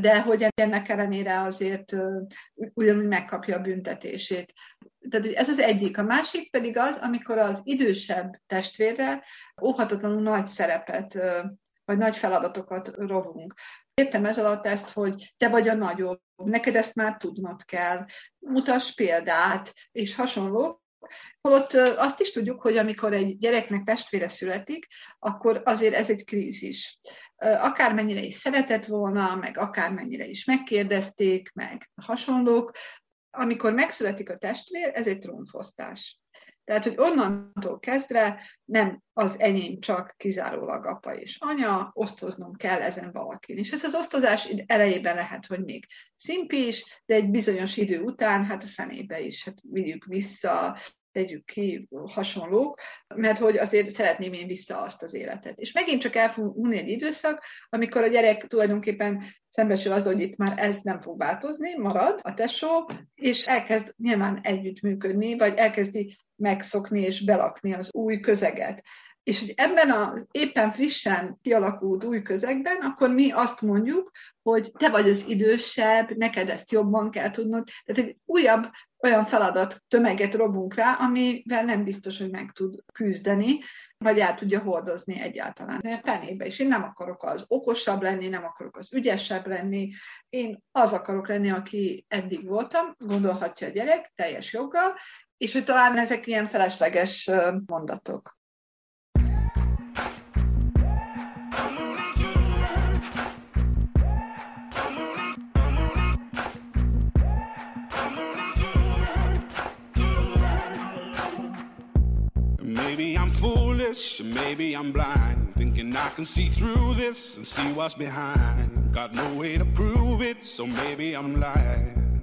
de hogy ennek ellenére azért ugyanúgy megkapja a büntetését. Tehát ez az egyik. A másik pedig az, amikor az idősebb testvérre óhatatlanul nagy szerepet vagy nagy feladatokat rovunk. Értem ez alatt ezt, hogy te vagy a nagyobb, neked ezt már tudnod kell, mutass példát, és hasonló. Holott azt is tudjuk, hogy amikor egy gyereknek testvére születik, akkor azért ez egy krízis. Akármennyire is szeretett volna, meg akármennyire is megkérdezték, meg hasonlók. Amikor megszületik a testvér, ez egy trónfosztás. Tehát, hogy onnantól kezdve nem az enyém csak kizárólag apa és anya, osztoznom kell ezen valakin. És ez az osztozás elejében lehet, hogy még szimpi is, de egy bizonyos idő után, hát a fenébe is, hát vigyük vissza, tegyük ki, hasonlók, mert hogy azért szeretném én vissza azt az életet. És megint csak el fog unni egy időszak, amikor a gyerek tulajdonképpen szembesül az, hogy itt már ez nem fog változni, marad a tesó, és elkezd nyilván együttműködni, vagy elkezdi megszokni és belakni az új közeget. És hogy ebben az éppen frissen kialakult új közegben, akkor mi azt mondjuk, hogy te vagy az idősebb, neked ezt jobban kell tudnod. Tehát egy újabb olyan feladat tömeget robunk rá, amivel nem biztos, hogy meg tud küzdeni, vagy el tudja hordozni egyáltalán. De fenébe is. Én nem akarok az okosabb lenni, nem akarok az ügyesebb lenni. Én az akarok lenni, aki eddig voltam, gondolhatja a gyerek teljes joggal, és hogy talán ezek ilyen felesleges mondatok. Maybe I'm foolish, maybe I'm blind, thinking I can see through this and see what's behind. Got no way to prove it, so maybe I'm lying.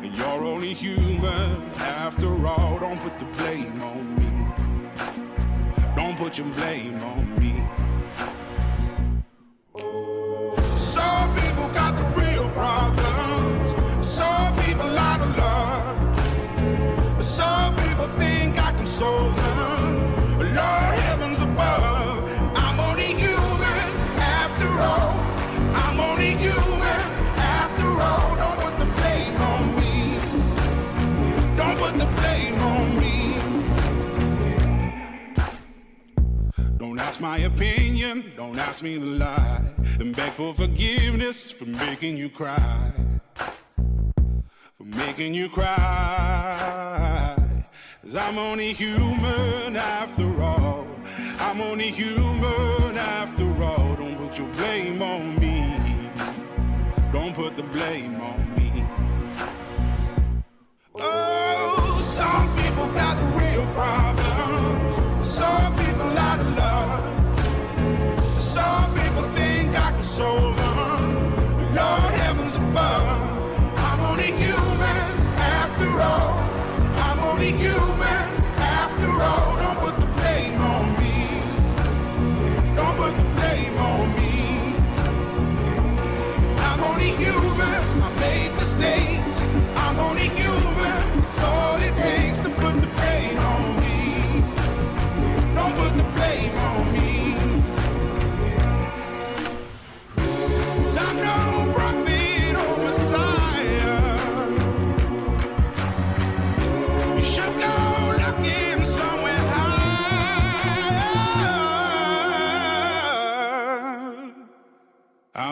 and you're only human after all. Don't put the blame on me. Don't put your blame on me. Some people got the real problems. Some people out of love. Some people think so long, Lord, heavens above, I'm only human after all, I'm only human after all, don't put the blame on me, don't put the blame on me. Don't ask my opinion, don't ask me to lie, and beg for forgiveness for making you cry, for making you cry. Cause I'm only human after all. I'm only human after all. Don't put your blame on me. Don't put the blame on me. Oh, some people got the real problem. Some people out of love. Some people think I can solve.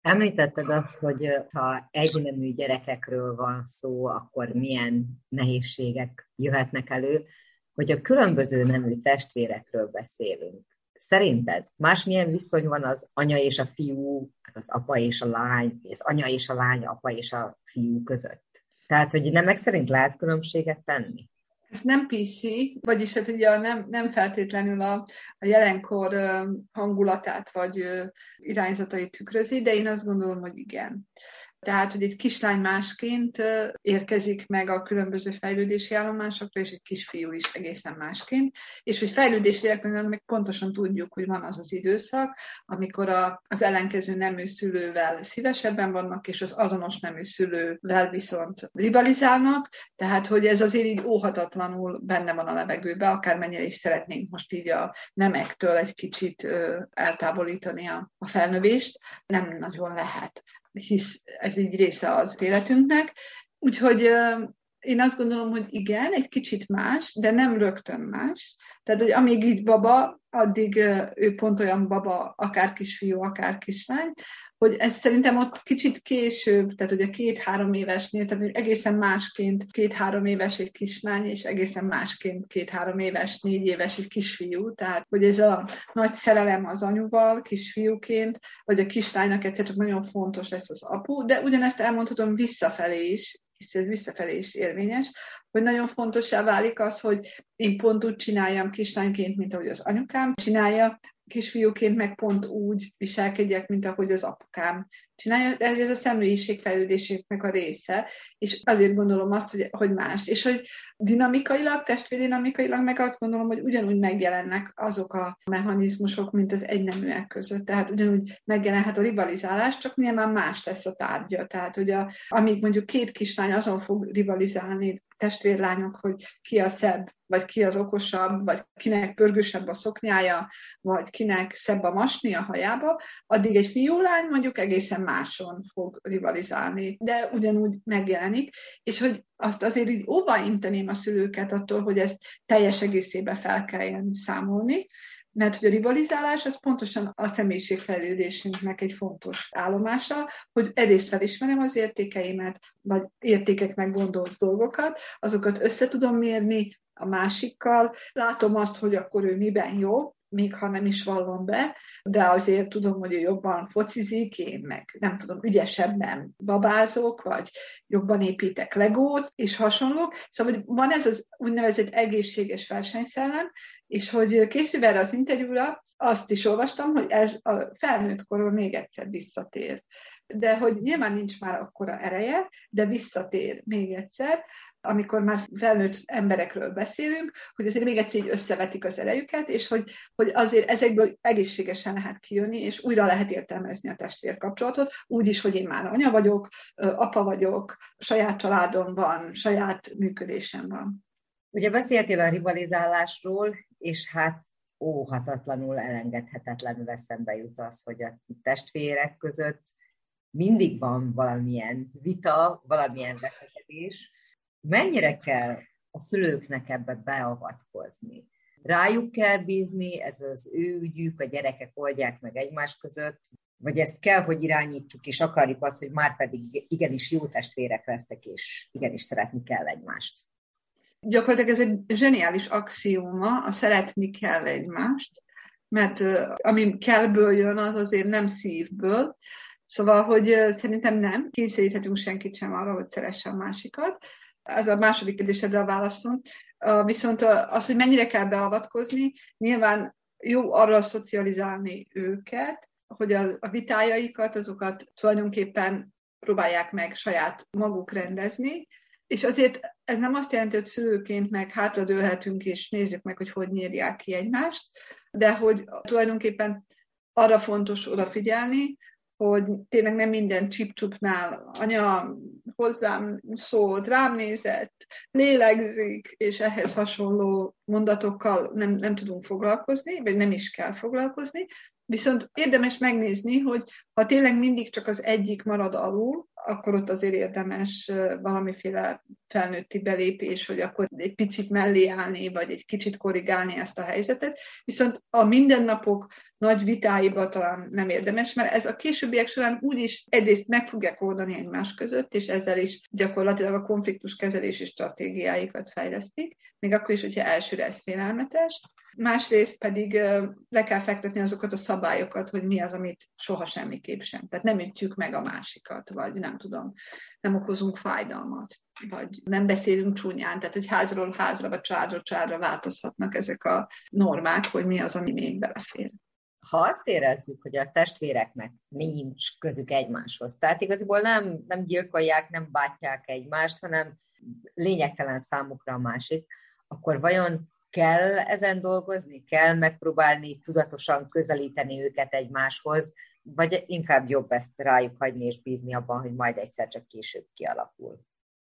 Említetted azt, hogy ha egynemű gyerekekről van szó, akkor milyen nehézségek jöhetnek elő, hogy a különböző nemű testvérekről beszélünk. Szerinted másmilyen viszony van az anya és a fiú, az apa és a lány, az anya és a lány, apa és a fiú között? Tehát, hogy nemek szerint lehet különbséget tenni? Ez nem PC, vagyis hát ugye nem feltétlenül a jelenkor hangulatát vagy irányzatait tükrözi, de én azt gondolom, hogy igen. Tehát, hogy egy kislány másként érkezik meg a különböző fejlődési állomásokra, és egy kisfiú is egészen másként. És hogy fejlődési értelemben még pontosan tudjuk, hogy van az az időszak, amikor az ellenkező nemű szülővel szívesebben vannak, és az azonos nemű szülővel viszont rivalizálnak. Tehát, hogy ez azért így óhatatlanul benne van a levegőben, akármennyire is szeretnénk most így a nemektől egy kicsit eltávolítani a felnövést. Nem nagyon lehet, hisz ez így része az életünknek. Úgyhogy én azt gondolom, hogy igen, egy kicsit más, de nem rögtön más. Tehát, hogy amíg így baba, addig ő pont olyan baba, akár kisfiú, akár kislány, hogy ez szerintem ott kicsit később, tehát hogy a 2-3 évesnél, tehát hogy egészen másként 2-3 éves egy kislány, és egészen másként 2-3 éves, 4 éves egy kisfiú, tehát hogy ez a nagy szerelem az anyuval, kisfiúként, vagy a kislánynak egyszer csak nagyon fontos lesz az apu, de ugyanezt elmondhatom visszafelé is, hisz ez visszafelé is érvényes, hogy nagyon fontossá válik az, hogy én pont úgy csináljam kislányként, mint ahogy az anyukám csinálja, kisfiúként meg pont úgy viselkedjek, mint ahogy az apukám csinálja. Ez a személyiségfejlődésének a része, és azért gondolom azt, hogy más. És hogy dinamikailag, testvérdinamikailag meg azt gondolom, hogy ugyanúgy megjelennek azok a mechanizmusok, mint az egyneműek között. Tehát ugyanúgy megjelenhet a rivalizálás, csak nyilván más lesz a tárgya. Tehát, hogy amíg mondjuk 2 kislány azon fog rivalizálni, testvérlányok, hogy ki a szebb, vagy ki az okosabb, vagy kinek pörgősebb a szoknyája, vagy kinek szebb a masni a hajába, addig egy fiúlány mondjuk egészen máson fog rivalizálni, de ugyanúgy megjelenik, és hogy azt azért így óvainteném a szülőket attól, hogy ezt teljes egészében fel kelljen számolni, mert hogy a rivalizálás az pontosan a személyiségfejlődésünknek egy fontos állomása, hogy egyrészt felismerem az értékeimet, vagy értékeknek gondolt dolgokat, azokat össze tudom mérni a másikkal, látom azt, hogy akkor ő miben jó, még ha nem is vallom be, de azért tudom, hogy ő jobban focizik, én meg nem tudom, ügyesebben babázok, vagy jobban építek legót, és hasonlók. Szóval hogy van ez az úgynevezett egészséges versenyszellem, és hogy készülve erre az interjúra, azt is olvastam, hogy ez a felnőtt korban még egyszer visszatér. De hogy nyilván nincs már akkora ereje, de visszatér még egyszer, amikor már felnőtt emberekről beszélünk, hogy azért még egyszer így összevetik az erejüket, és hogy azért ezekből egészségesen lehet kijönni, és újra lehet értelmezni a testvérkapcsolatot, úgyis, hogy én már anya vagyok, apa vagyok, saját családom van, saját működésem van. Ugye beszéltél a rivalizálásról, és hát óhatatlanul, elengedhetetlenül eszembe jut az, hogy a testvérek között mindig van valamilyen vita, valamilyen veszekedés. Mennyire kell a szülőknek ebbe beavatkozni? Rájuk kell bízni, ez az ő ügyük, a gyerekek oldják meg egymás között, vagy ezt kell, hogy irányítsuk, és akarjuk azt, hogy már pedig igenis jó testvérek lesznek, és igenis szeretni kell egymást. Gyakorlatilag ez egy zseniális axióma, a szeretni kell egymást, mert ami kellből jön, az azért nem szívből. Szóval, hogy szerintem nem kényszeríthetünk senkit sem arra, hogy szeresse a másikat. Ez a második kérdésedre a válaszom. Viszont az, hogy mennyire kell beavatkozni, nyilván jó arra szocializálni őket, hogy a vitájaikat, azokat tulajdonképpen próbálják meg saját maguk rendezni, és azért ez nem azt jelenti, hogy szülőként meg hátradőlhetünk, és nézzük meg, hogy nyírják ki egymást, de hogy tulajdonképpen arra fontos odafigyelni, hogy tényleg nem minden csipcsupnál anya hozzám szólt, rám nézett, lélegzik, és ehhez hasonló mondatokkal nem tudunk foglalkozni, vagy nem is kell foglalkozni. Viszont érdemes megnézni, hogy ha tényleg mindig csak az egyik marad alul, akkor ott azért érdemes valamiféle felnőtti belépés, hogy akkor egy picit mellé állni, vagy egy kicsit korrigálni ezt a helyzetet. Viszont a mindennapok nagy vitáiba talán nem érdemes, mert ez a későbbiek során úgyis egyrészt meg fogják oldani egymás között, és ezzel is gyakorlatilag a konfliktuskezelési stratégiáikat fejlesztik, még akkor is, hogyha elsőre ez félelmetes. Másrészt pedig le kell fektetni azokat a szabályokat, hogy mi az, amit soha semmiképp sem. Tehát nem ütjük meg a másikat, vagy nem tudom, nem okozunk fájdalmat, vagy nem beszélünk csúnyán. Tehát, hogy házról házra, vagy családról családra változhatnak ezek a normák, hogy mi az, ami még belefér. ha azt érezzük, hogy a testvéreknek nincs közük egymáshoz, tehát igaziból nem gyilkolják, nem bátják egymást, hanem lényegtelen számukra a másik, akkor vajon kell ezen dolgozni? Kell megpróbálni tudatosan közelíteni őket egymáshoz? Vagy inkább jobb ezt rájuk hagyni és bízni abban, hogy majd egyszer csak később kialakul?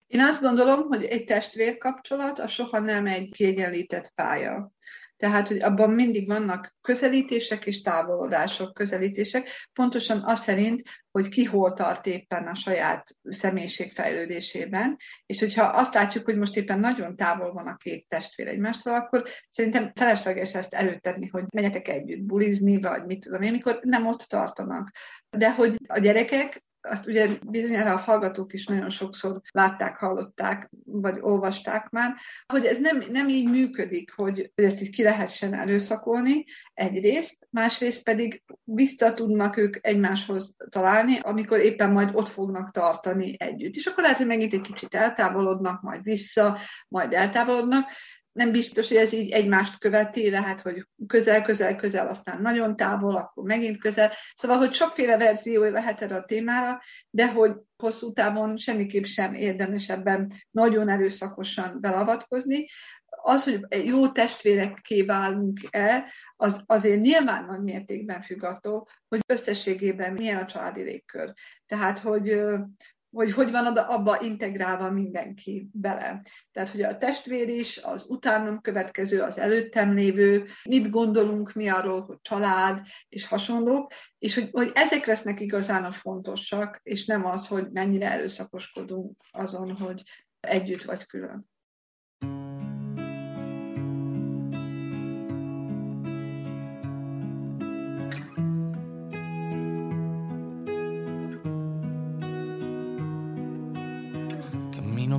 Én azt gondolom, hogy egy testvérkapcsolat az soha nem egy kiegyenlített pálya. Tehát, hogy abban mindig vannak közelítések és távolodások, közelítések, pontosan az szerint, hogy ki hol tart éppen a saját személyiségfejlődésében, és hogyha azt látjuk, hogy most éppen nagyon távol van a két testvér egymástól, akkor szerintem felesleges ezt előttetni, hogy menjetek együtt bulizni, vagy mit tudom én, mikor nem ott tartanak. De hogy a gyerekek, azt ugye bizonyára a hallgatók is nagyon sokszor látták, hallották, vagy olvasták már, hogy ez nem így működik, hogy ezt így ki lehessen erőszakolni egyrészt, másrészt pedig vissza tudnak ők egymáshoz találni, amikor éppen majd ott fognak tartani együtt. És akkor lehet, hogy megint egy kicsit eltávolodnak, majd vissza, majd eltávolodnak. Nem biztos, hogy ez így egymást követi, lehet, hogy közel, aztán nagyon távol, akkor megint közel. Szóval, hogy sokféle verziója lehet erre a témára, de hogy hosszú távon semmiképp sem érdemes ebben nagyon erőszakosan belavatkozni. Az, hogy jó testvérekké válunk-e, az azért nyilván nagy mértékben függ attól, hogy összességében milyen a családi légkör. Tehát, hogy van abba integrálva mindenki bele. Tehát, hogy a testvér is, az utánam következő, az előttem lévő, mit gondolunk mi arról, hogy család és hasonlók, és hogy ezek lesznek igazán a fontosak, és nem az, hogy mennyire erőszakoskodunk azon, hogy együtt vagy külön.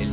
Il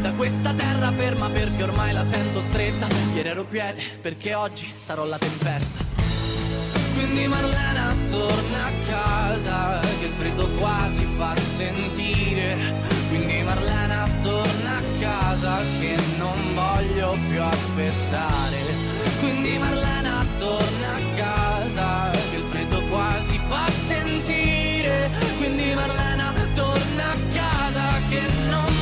Da questa terra ferma perché ormai la sento stretta. Ieri ero quiete perché oggi sarò la tempesta. Quindi Marlena torna a casa, che il freddo qua si fa sentire. Quindi Marlena torna a casa, che non voglio più aspettare. Quindi Marlena torna a casa, che il freddo qua si fa sentire. Quindi Marlena torna a casa, che non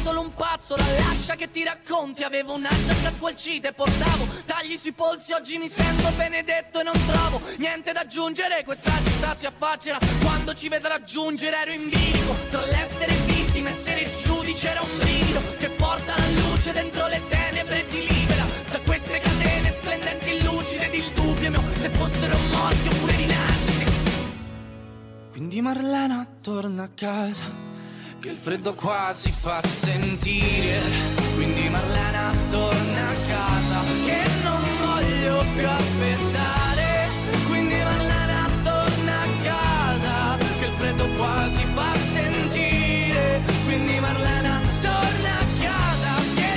solo un pazzo, la lascia che ti racconti. Avevo una giacca squalcita e portavo tagli sui polsi, oggi mi sento benedetto e non trovo niente da aggiungere. Questa città si affaccia quando ci vedrà giungere. Ero in bilico tra l'essere vittima e essere giudice, era un brivido che porta la luce dentro le tenebre e ti libera da queste catene splendenti e lucide ed il dubbio mio se fossero morti oppure rinascite. Quindi Marlena torna a casa, che il freddo qua si fa sentire, quindi Marlena torna a casa, che non Marlena, torna a casa, che freddo qua si fa sentire. Quindi Marlena, torna a casa, che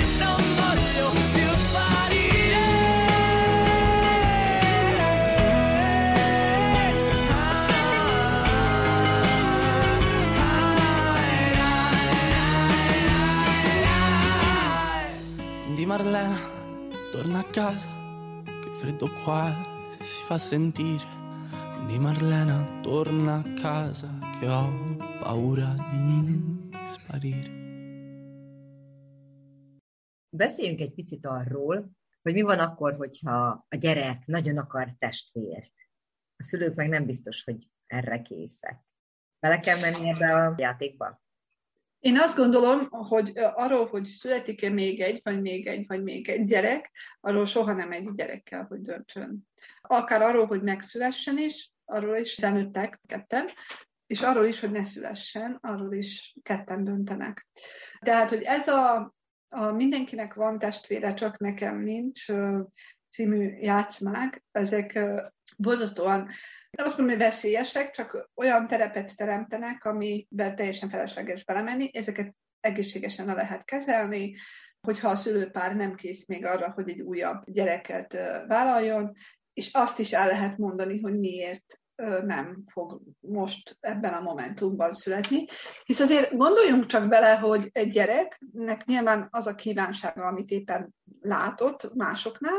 ho paura di sparire. Beszéljünk egy picit arról, hogy mi van akkor, hogyha a gyerek nagyon akar testvért. A szülők meg nem biztos, hogy erre készek. Bele kell menni ebbe a játékba? Én azt gondolom, hogy arról, hogy születik-e még egy gyerek, arról soha nem egy gyerekkel, hogy döntsön. Akár arról, hogy megszülessen is, arról is döntenek ketten, és arról is, hogy ne szülessen, arról is ketten döntenek. Tehát, hogy ez a mindenkinek van testvére, csak nekem nincs című játszmák, ezek borzasztóan, azt mondom, hogy veszélyesek, csak olyan terepet teremtenek, amiben teljesen felesleges belemenni. Ezeket egészségesen le lehet kezelni, hogyha a szülőpár nem kész még arra, hogy egy újabb gyereket vállaljon, és azt is el lehet mondani, hogy miért nem fog most ebben a momentumban születni. Hisz azért gondoljunk csak bele, hogy egy gyereknek nyilván az a kívánsága, amit éppen látott másoknál,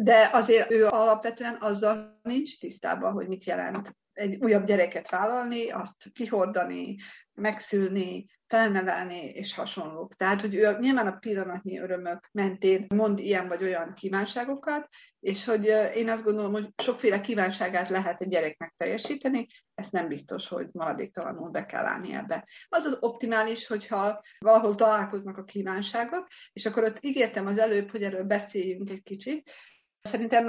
de azért ő alapvetően azzal nincs tisztában, hogy mit jelent egy újabb gyereket vállalni, azt kihordani, megszülni, felnevelni és hasonlók. Tehát, hogy ő nyilván a pillanatnyi örömök mentén mond ilyen vagy olyan kívánságokat, és hogy én azt gondolom, hogy sokféle kívánságát lehet egy gyereknek teljesíteni, ezt nem biztos, hogy maradéktalanul be kell állni ebbe. Az az optimális, hogyha valahol találkoznak a kívánságok, és akkor ott ígértem az előbb, hogy erről beszéljünk egy kicsit. Szerintem,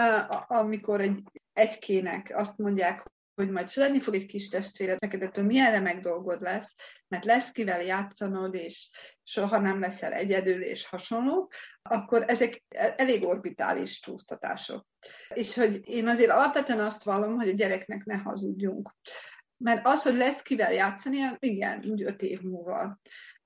amikor egykének azt mondják, hogy majd születni fog egy kis testvéred, neked ettől milyen remek dolgod lesz, mert lesz kivel játszanod, és soha nem leszel egyedül, és hasonlók, akkor ezek elég orbitális csúsztatások. És hogy én azért alapvetően azt vallom, hogy a gyereknek ne hazudjunk. Mert az, hogy lesz kivel játszani, igen, úgy 5 év múlva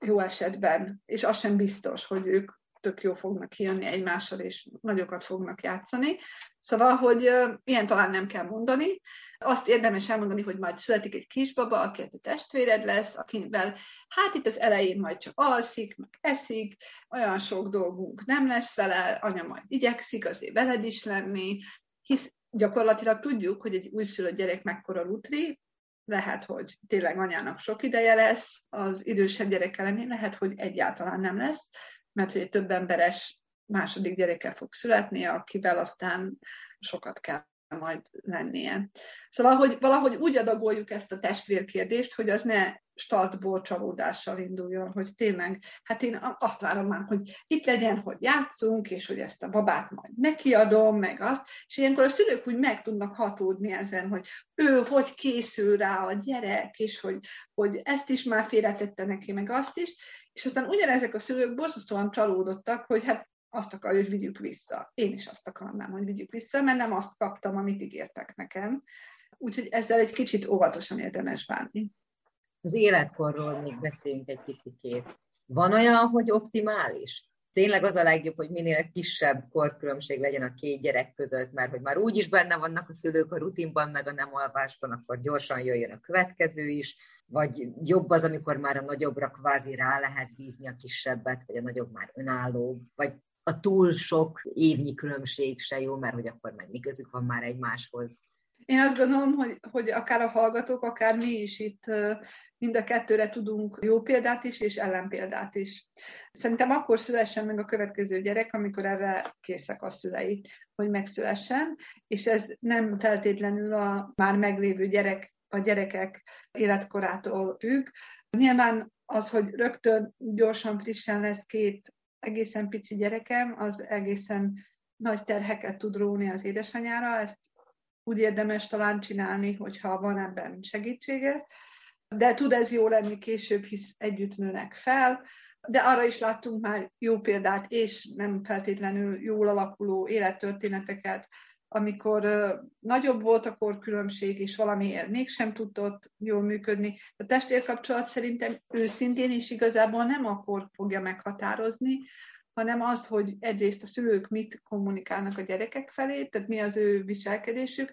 jó esetben, és az sem biztos, hogy ők tök jó fognak kijönni egymással, és nagyokat fognak játszani. Szóval, hogy ilyen talán nem kell mondani. Azt érdemes elmondani, hogy majd születik egy kisbaba, aki a testvéred lesz, akivel hát itt az elején majd csak alszik, meg eszik, olyan sok dolgunk nem lesz vele, anya majd igyekszik azért veled is lenni, hisz gyakorlatilag tudjuk, hogy egy újszülött gyerek mekkora lutri, lehet, hogy tényleg anyának sok ideje lesz, az idősebb gyerek ellen lehet, hogy egyáltalán nem lesz, mert hogy egy több emberes második gyerekkel fog születni, akivel aztán sokat kell majd lennie. Szóval, hogy valahogy úgy adagoljuk ezt a testvérkérdést, hogy az ne startból csalódással induljon, hogy tényleg, hát én azt várom már, hogy itt legyen, hogy játszunk, és hogy ezt a babát majd nekiadom, meg azt, és ilyenkor a szülők úgy meg tudnak hatódni ezen, hogy ő hogy készül rá a gyerek, és hogy ezt is már félretette neki, meg azt is, és aztán ugyanezek a szülők borzasztóan csalódottak, hogy hát azt akarjuk, hogy vigyük vissza. Én is azt akarnám, hogy vigyük vissza, mert nem azt kaptam, amit ígértek nekem. Úgyhogy ezzel egy kicsit óvatosan érdemes bánni. Az életkorról még beszéljünk egy kicsikét. Van olyan, hogy optimális? Tényleg az a legjobb, hogy minél kisebb korkülönbség legyen a 2 gyerek között, mert hogy már úgyis benne vannak a szülők a rutinban, meg a nem alvásban, akkor gyorsan jöjjön a következő is, vagy jobb az, amikor már a nagyobbra kvázi rá lehet bízni a kisebbet, vagy a nagyobb már önállóbb, vagy a túl sok évnyi különbség se jó, mert hogy akkor meg mi közük van már egymáshoz. Én azt gondolom, hogy akár a hallgatók, akár mi is itt mind a 2-re tudunk jó példát is, és ellenpéldát is. Szerintem akkor szülessen meg a következő gyerek, amikor erre készek a szülei, hogy megszülessen, és ez nem feltétlenül a már meglévő gyerek, a gyerekek életkorától függ. Nyilván az, hogy rögtön gyorsan, frissen lesz 2 egészen pici gyerekem, az egészen nagy terheket tud róni az édesanyára, ezt úgy érdemes talán csinálni, hogyha van ebben segítsége, de tud ez jó lenni később, hisz együtt nőnek fel, de arra is láttunk már jó példát, és nem feltétlenül jól alakuló élettörténeteket, amikor nagyobb volt a korkülönbség, és valamiért mégsem tudott jól működni. A testvérkapcsolat szerintem őszintén is igazából nem a kor fogja meghatározni, hanem az, hogy egyrészt a szülők mit kommunikálnak a gyerekek felé, tehát mi az ő viselkedésük,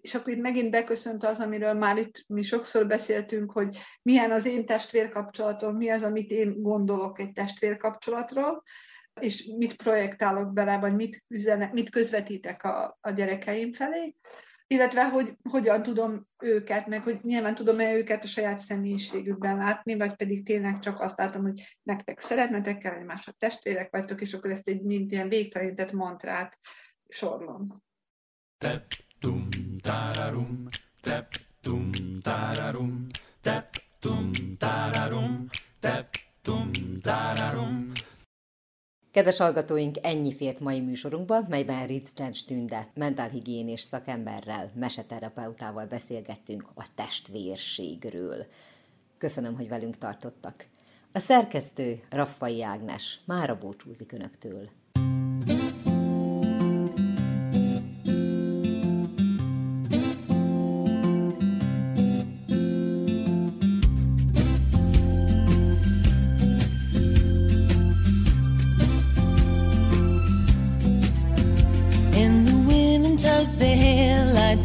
és akkor itt megint beköszönt az, amiről már itt mi sokszor beszéltünk, hogy milyen az én testvérkapcsolatom, mi az, amit én gondolok egy testvérkapcsolatról, és mit projektálok bele, vagy mit közvetítek a gyerekeim felé, illetve hogy hogyan tudom őket, meg hogy nyilván tudom-e őket a saját személyiségükben látni, vagy pedig tényleg csak azt látom, hogy nektek szeretnetek kell, egymásra testvérek vagytok, és akkor ezt egy mint ilyen végtelenített mantrát sorlom. Tep-tum, tárarum, tep-tum, tárarum, tep-tum, tárarum, tep-tum, tárarum. Kedves hallgatóink, ennyi fért mai műsorunkban, melyben Riesz Dénes Tünde, mentálhigiénés szakemberrel, meseterapeutával beszélgettünk a testvérségről. Köszönöm, hogy velünk tartottak. A szerkesztő Raffai Ágnes mára búcsúzik önöktől.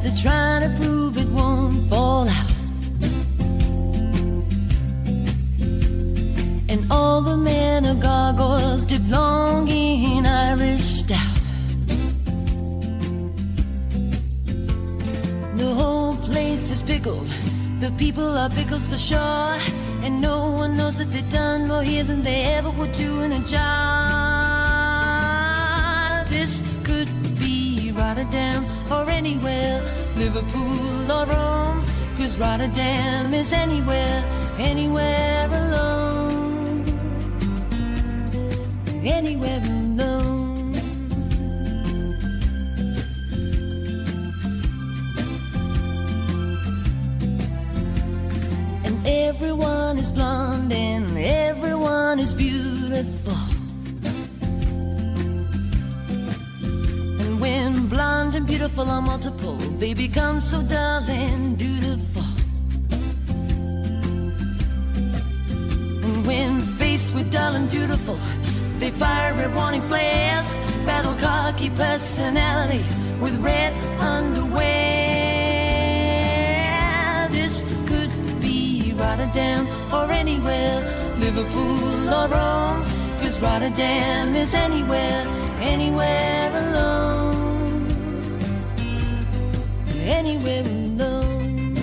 They're trying to prove it won't fall out, and all the men are gargoyles dip long in Irish stout. The whole place is pickled, the people are pickles for sure, and no one knows that they've done more here than they ever would do in a job. This could be Rotterdam or anywhere, Liverpool or Rome, 'cause Rotterdam is anywhere, anywhere alone, anywhere alone. And everyone is blonde and everyone is beautiful. When blonde and beautiful are multiple, they become so dull and dutiful. And when faced with dull and dutiful, they fire red warning flares, battle cocky personality with red underwear. This could be Rotterdam or anywhere, Liverpool or Rome, 'cause Rotterdam is anywhere, anywhere alone, anywhere alone.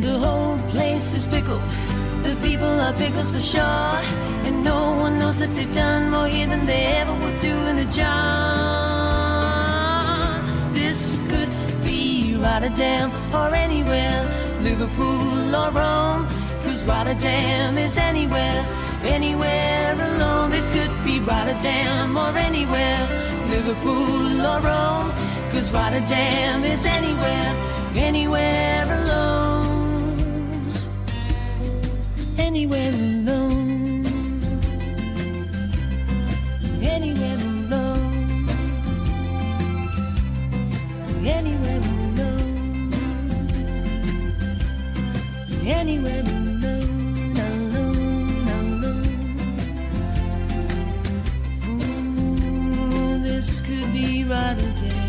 The whole place is pickled, the people are pickles for sure, and no one knows that they've done more here than they ever would do in a job. Rotterdam or anywhere, Liverpool or Rome, 'cause Rotterdam is anywhere, anywhere alone. This could be Rotterdam or anywhere, Liverpool or Rome, 'cause Rotterdam is anywhere, anywhere alone, anywhere alone, anywhere alone, anywhere alone, anywhere alone, alone, alone. Ooh, this could be Rotterdam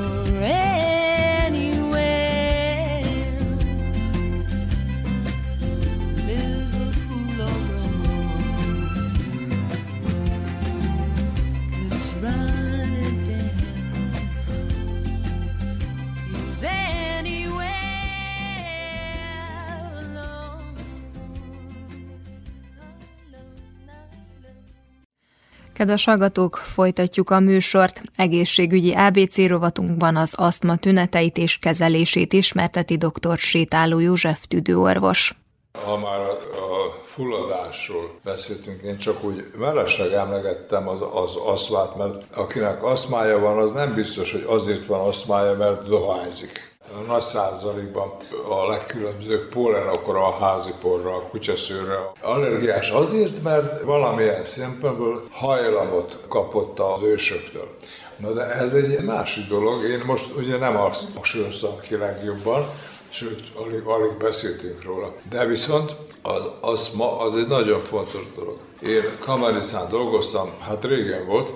or anywhere, Liverpool or Rome, 'cause Rotterdam is anywhere. Kedves hallgatók, folytatjuk a műsort. Egészségügyi ABC rovatunkban az asztma tüneteit és kezelését ismerteti dr. Sétáló József tüdőorvos. Ha már a gyomorfulladásról beszéltünk, én csak úgy mellesleg emlegettem az aszmát, mert akinek aszmája van, az nem biztos, hogy azért van aszmája, mert dohányzik. A nagy százalékban a legkülönbözőbb pollenokra, a háziporra, a kutyaszőrre. Allergiás azért, mert valamilyen szempontból hajlamot kapott az ősöktől. Na de ez egy másik dolog, én most ugye nem azt hangsúlyoztam ki legjobban, sőt, alig beszéltünk róla. De viszont az ma az egy nagyon fontos dolog. Én Kamericán dolgoztam, hát régen volt,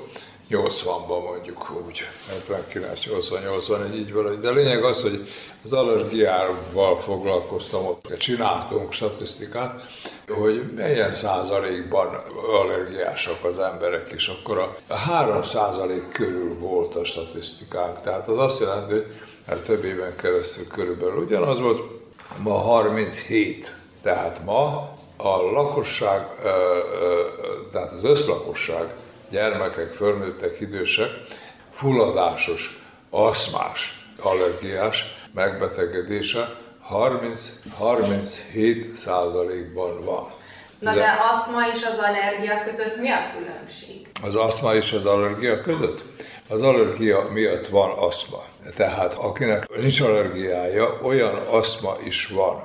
80-ban mondjuk úgy, 79-80-81, így valahogy. De a lényeg az, hogy az allergiával foglalkoztam ott. Csináltunk statisztikát, hogy milyen százalékban allergiásak az emberek, és akkor a 3% körül volt a statisztikák. Tehát az azt jelenti, hogy hát több éven keresztül körülbelül ugyanaz volt, ma 37. Tehát ma a lakosság, tehát az összlakosság, gyermekek, felnőttek, idősek, fulladásos, aszmás, allergiás megbetegedése 37%-ban van. Na de asztma és az allergia között mi a különbség? Az asztma és az allergia között? Az allergia miatt van asztma. Tehát akinek nincs allergiája, olyan asztma is van.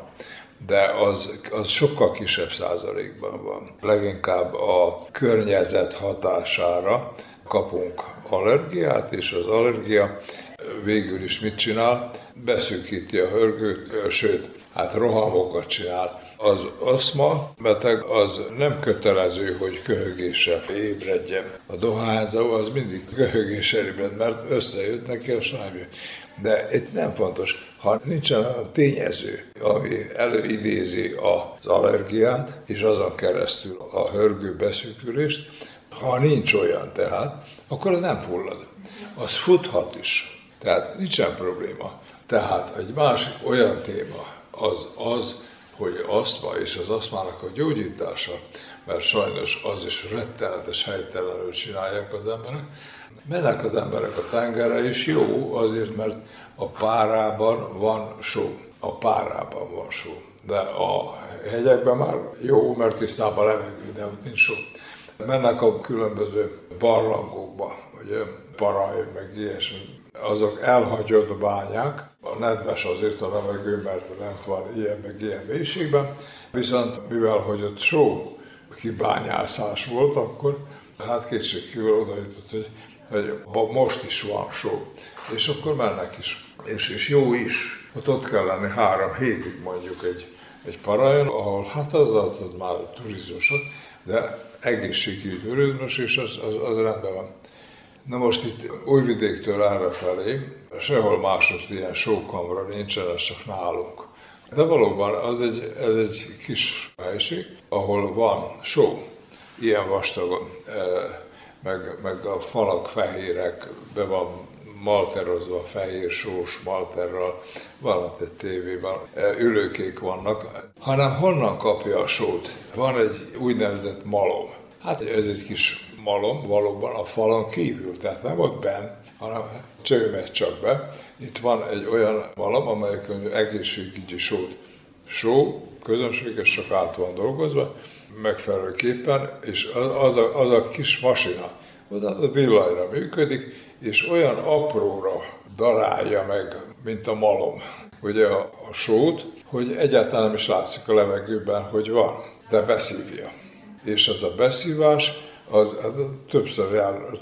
De az sokkal kisebb százalékban van. Leginkább a környezet hatására kapunk allergiát, és az allergia végül is mit csinál? Beszűkíti a hörgőt, sőt, hát rohamokat csinál. Az aszma beteg az nem kötelező, hogy köhögéssel ébredjen. A dohányzó az mindig köhögéssel ébred, mert összejött neki a sávja. De itt nem fontos, ha nincsen a tényező, ami előidézi az allergiát, és azon keresztül a hörgő beszűkülést, ha nincs olyan tehát, akkor az nem fullad. Az futhat is. Tehát nincsen probléma. Tehát egy másik olyan téma az, hogy asztma és az aszmának a gyógyítása, mert sajnos az is rettenetes helytelenül csinálják az emberek. Mennek az emberek a tengerre, és jó azért, mert a párában van só. De a hegyekben már jó, mert tisztában levegő, de ott nincs só. Mennek a különböző barlangokba, vagy paraj, meg ilyesmi. Azok elhagyott bányák, a nedves azért a levegő, mert lent van ilyen, meg ilyen mélységben, viszont mivel, hogy ott só kibányászás volt akkor, hát kétségkívül oda jutott, hogy most is van só, és akkor mennek is, és jó is. Ott kell lenni 3 hétig mondjuk egy parajon, ahol hát az már turizmusok, de egészségügyi turizmus, és az rendben van. Na most itt Újvidéktől errefelé, sehol máshogy ilyen sókamra nincsen, ez csak nálunk. De valóban ez egy kis helység, ahol van só, ilyen vastagon, meg a falak fehérek, be van malterozva fehér sós malterral, valamint egy tévében, ülőkék vannak, hanem honnan kapja a sót? Van egy úgynevezett malom. Hát ez egy kis malom valóban a falon kívül, tehát nem ott benn, hanem cső megy csak be. Itt van egy olyan malom, amelyik egészségügyi sót. Só, közönséges, csak át van dolgozva, megfelelőképpen, és az a kis masina, oda villanyra működik, és olyan apróra darálja meg, mint a malom, ugye a sót, hogy egyáltalán nem is látszik a levegőben, hogy van, de beszívja. És ez a beszívás, az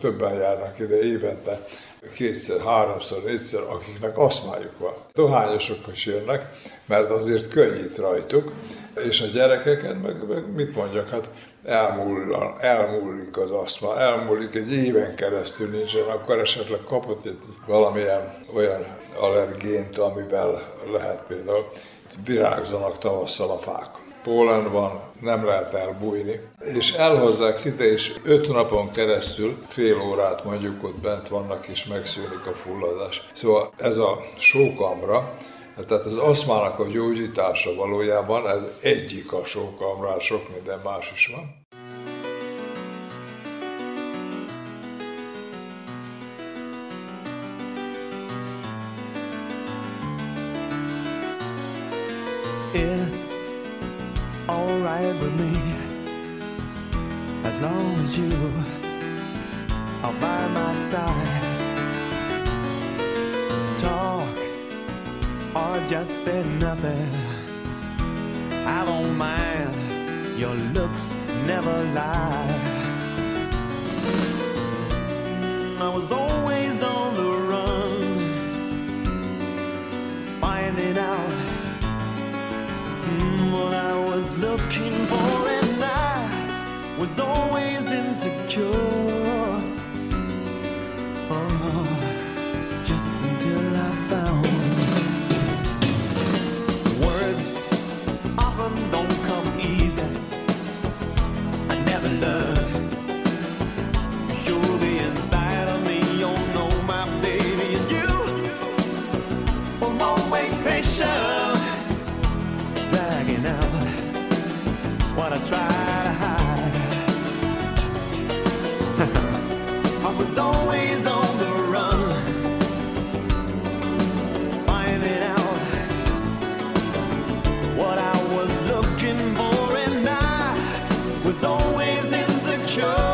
többen járnak ide évente, 2-3-4, akiknek aszmájuk van. Dohányosok is jönnek, mert azért könnyít rajtuk, és a gyerekeket, meg mit mondjak, hát elmúlik az aszma, elmúlik egy éven keresztül nincsen, akkor esetleg kapott egy valamilyen olyan allergént, amivel lehet például virágzanak tavasszal a fák. Pollen van, nem lehet elbújni, és elhozzák ide, és 5 napon keresztül fél órát mondjuk ott bent vannak, és megszűnik a fulladás. Szóval ez a sókamra, tehát az aszmának a gyógyítása valójában ez egyik a sókamra, sok minden más is van. all right with me, as long as you are by my side. Talk or just say nothing, I don't mind, your looks never lie. I was always on the run, finding out what I was looking for, and I was always insecure, oh, just until I found. Words often don't come easy, I never learned. Dragging out what I try to hide. I was always on the run, finding out what I was looking for, and I was always insecure.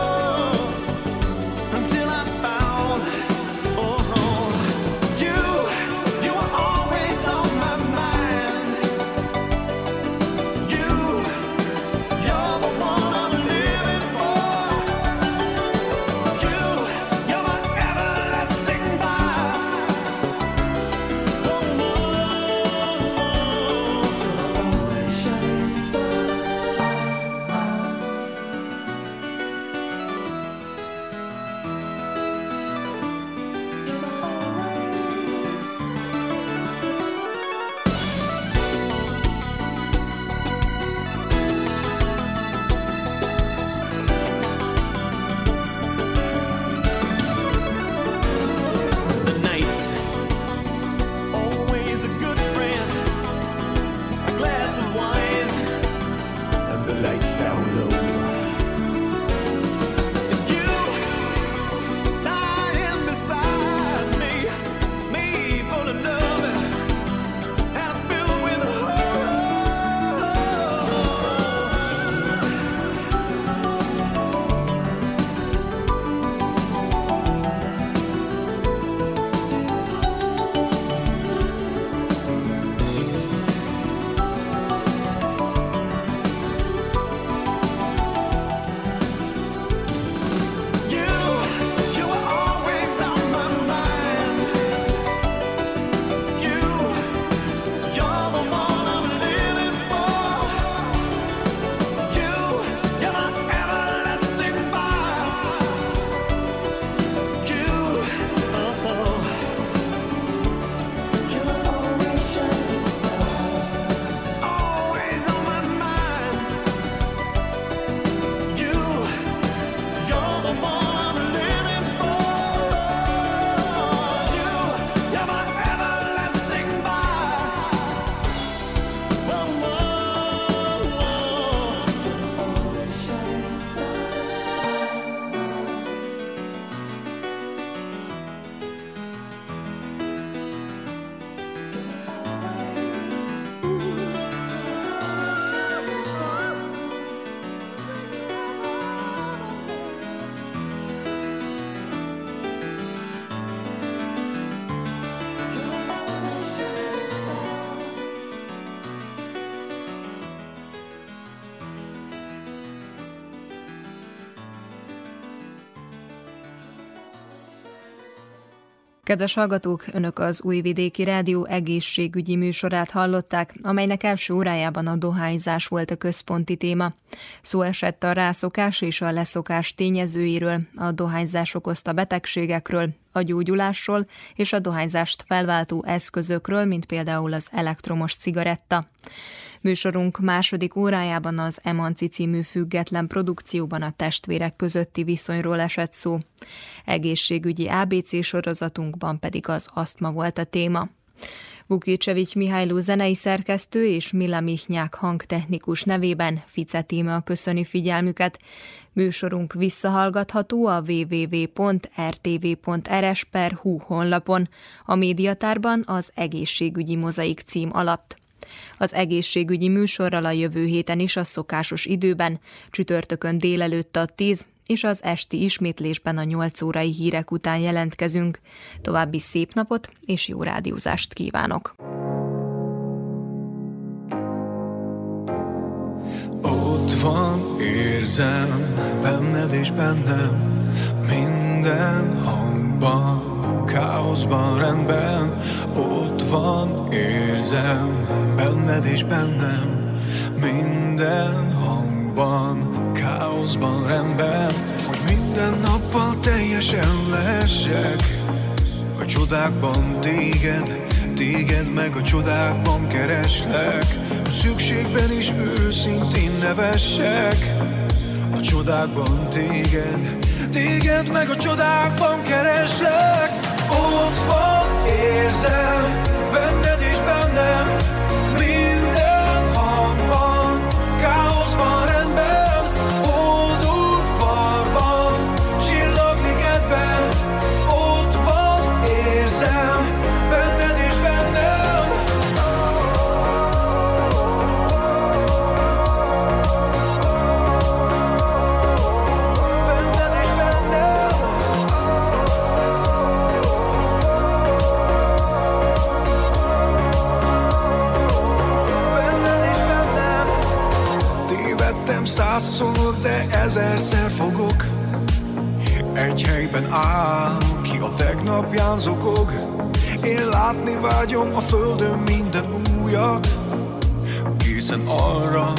Kedves hallgatók, Önök az Újvidéki Rádió egészségügyi műsorát hallották, amelynek első órájában a dohányzás volt a központi téma. Szó esett a rászokás és a leszokás tényezőiről, a dohányzás okozta betegségekről, a gyógyulásról és a dohányzást felváltó eszközökről, mint például az elektromos cigaretta. Műsorunk második órájában az Emanci című független produkcióban a testvérek közötti viszonyról esett szó. Egészségügyi ABC sorozatunkban pedig az asztma volt a téma. Buki Csevics Mihály zenei szerkesztő és Milla Mihnyák hangtechnikus nevében Ficetima köszöni figyelmüket. Műsorunk visszahallgatható a www.rtv.rs.hu honlapon, a médiatárban az Egészségügyi Mozaik cím alatt. Az egészségügyi műsorral a jövő héten is a szokásos időben, csütörtökön délelőtt a 10 és az esti ismétlésben a 8 órai hírek után jelentkezünk. További szép napot és jó rádiózást kívánok! Ott van, érzem, benned és bennem, minden hangban, káoszban, rendben. Ott van, érzem, benned és bennem, minden hangban, káoszban, rendben. Hogy minden nappal teljesen leszek a csodákban téged, téged meg a csodákban kereslek. A szükségben is őszintén nevessek a csodákban téged, téged meg a csodákban kereslek. Ott van, érzem, benned és bennem, minden hangban, káoszban, rendben. Ódudvarban, csillagligedben, ott van, érzem, benned és bennem. Tévedtem 100-szor, de 1000-szer fogok. Egy helyben áll, ki a tegnapján zokog. Én látni vágyom a földön minden újat, készen arra,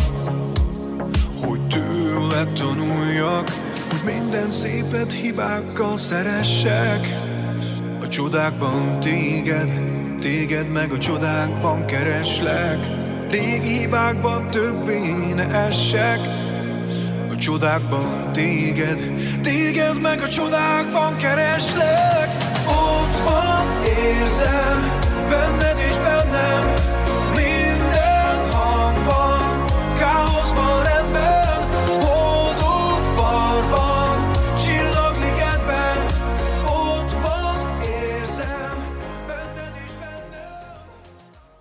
hogy tőle tanuljak. Hogy minden szépet hibákkal szeressek a csodákban téged, téged meg a csodákban kereslek. Régi hibákban többé ne essek a csodákban téged, téged meg a csodákban kereslek. Ott van, érzem benne.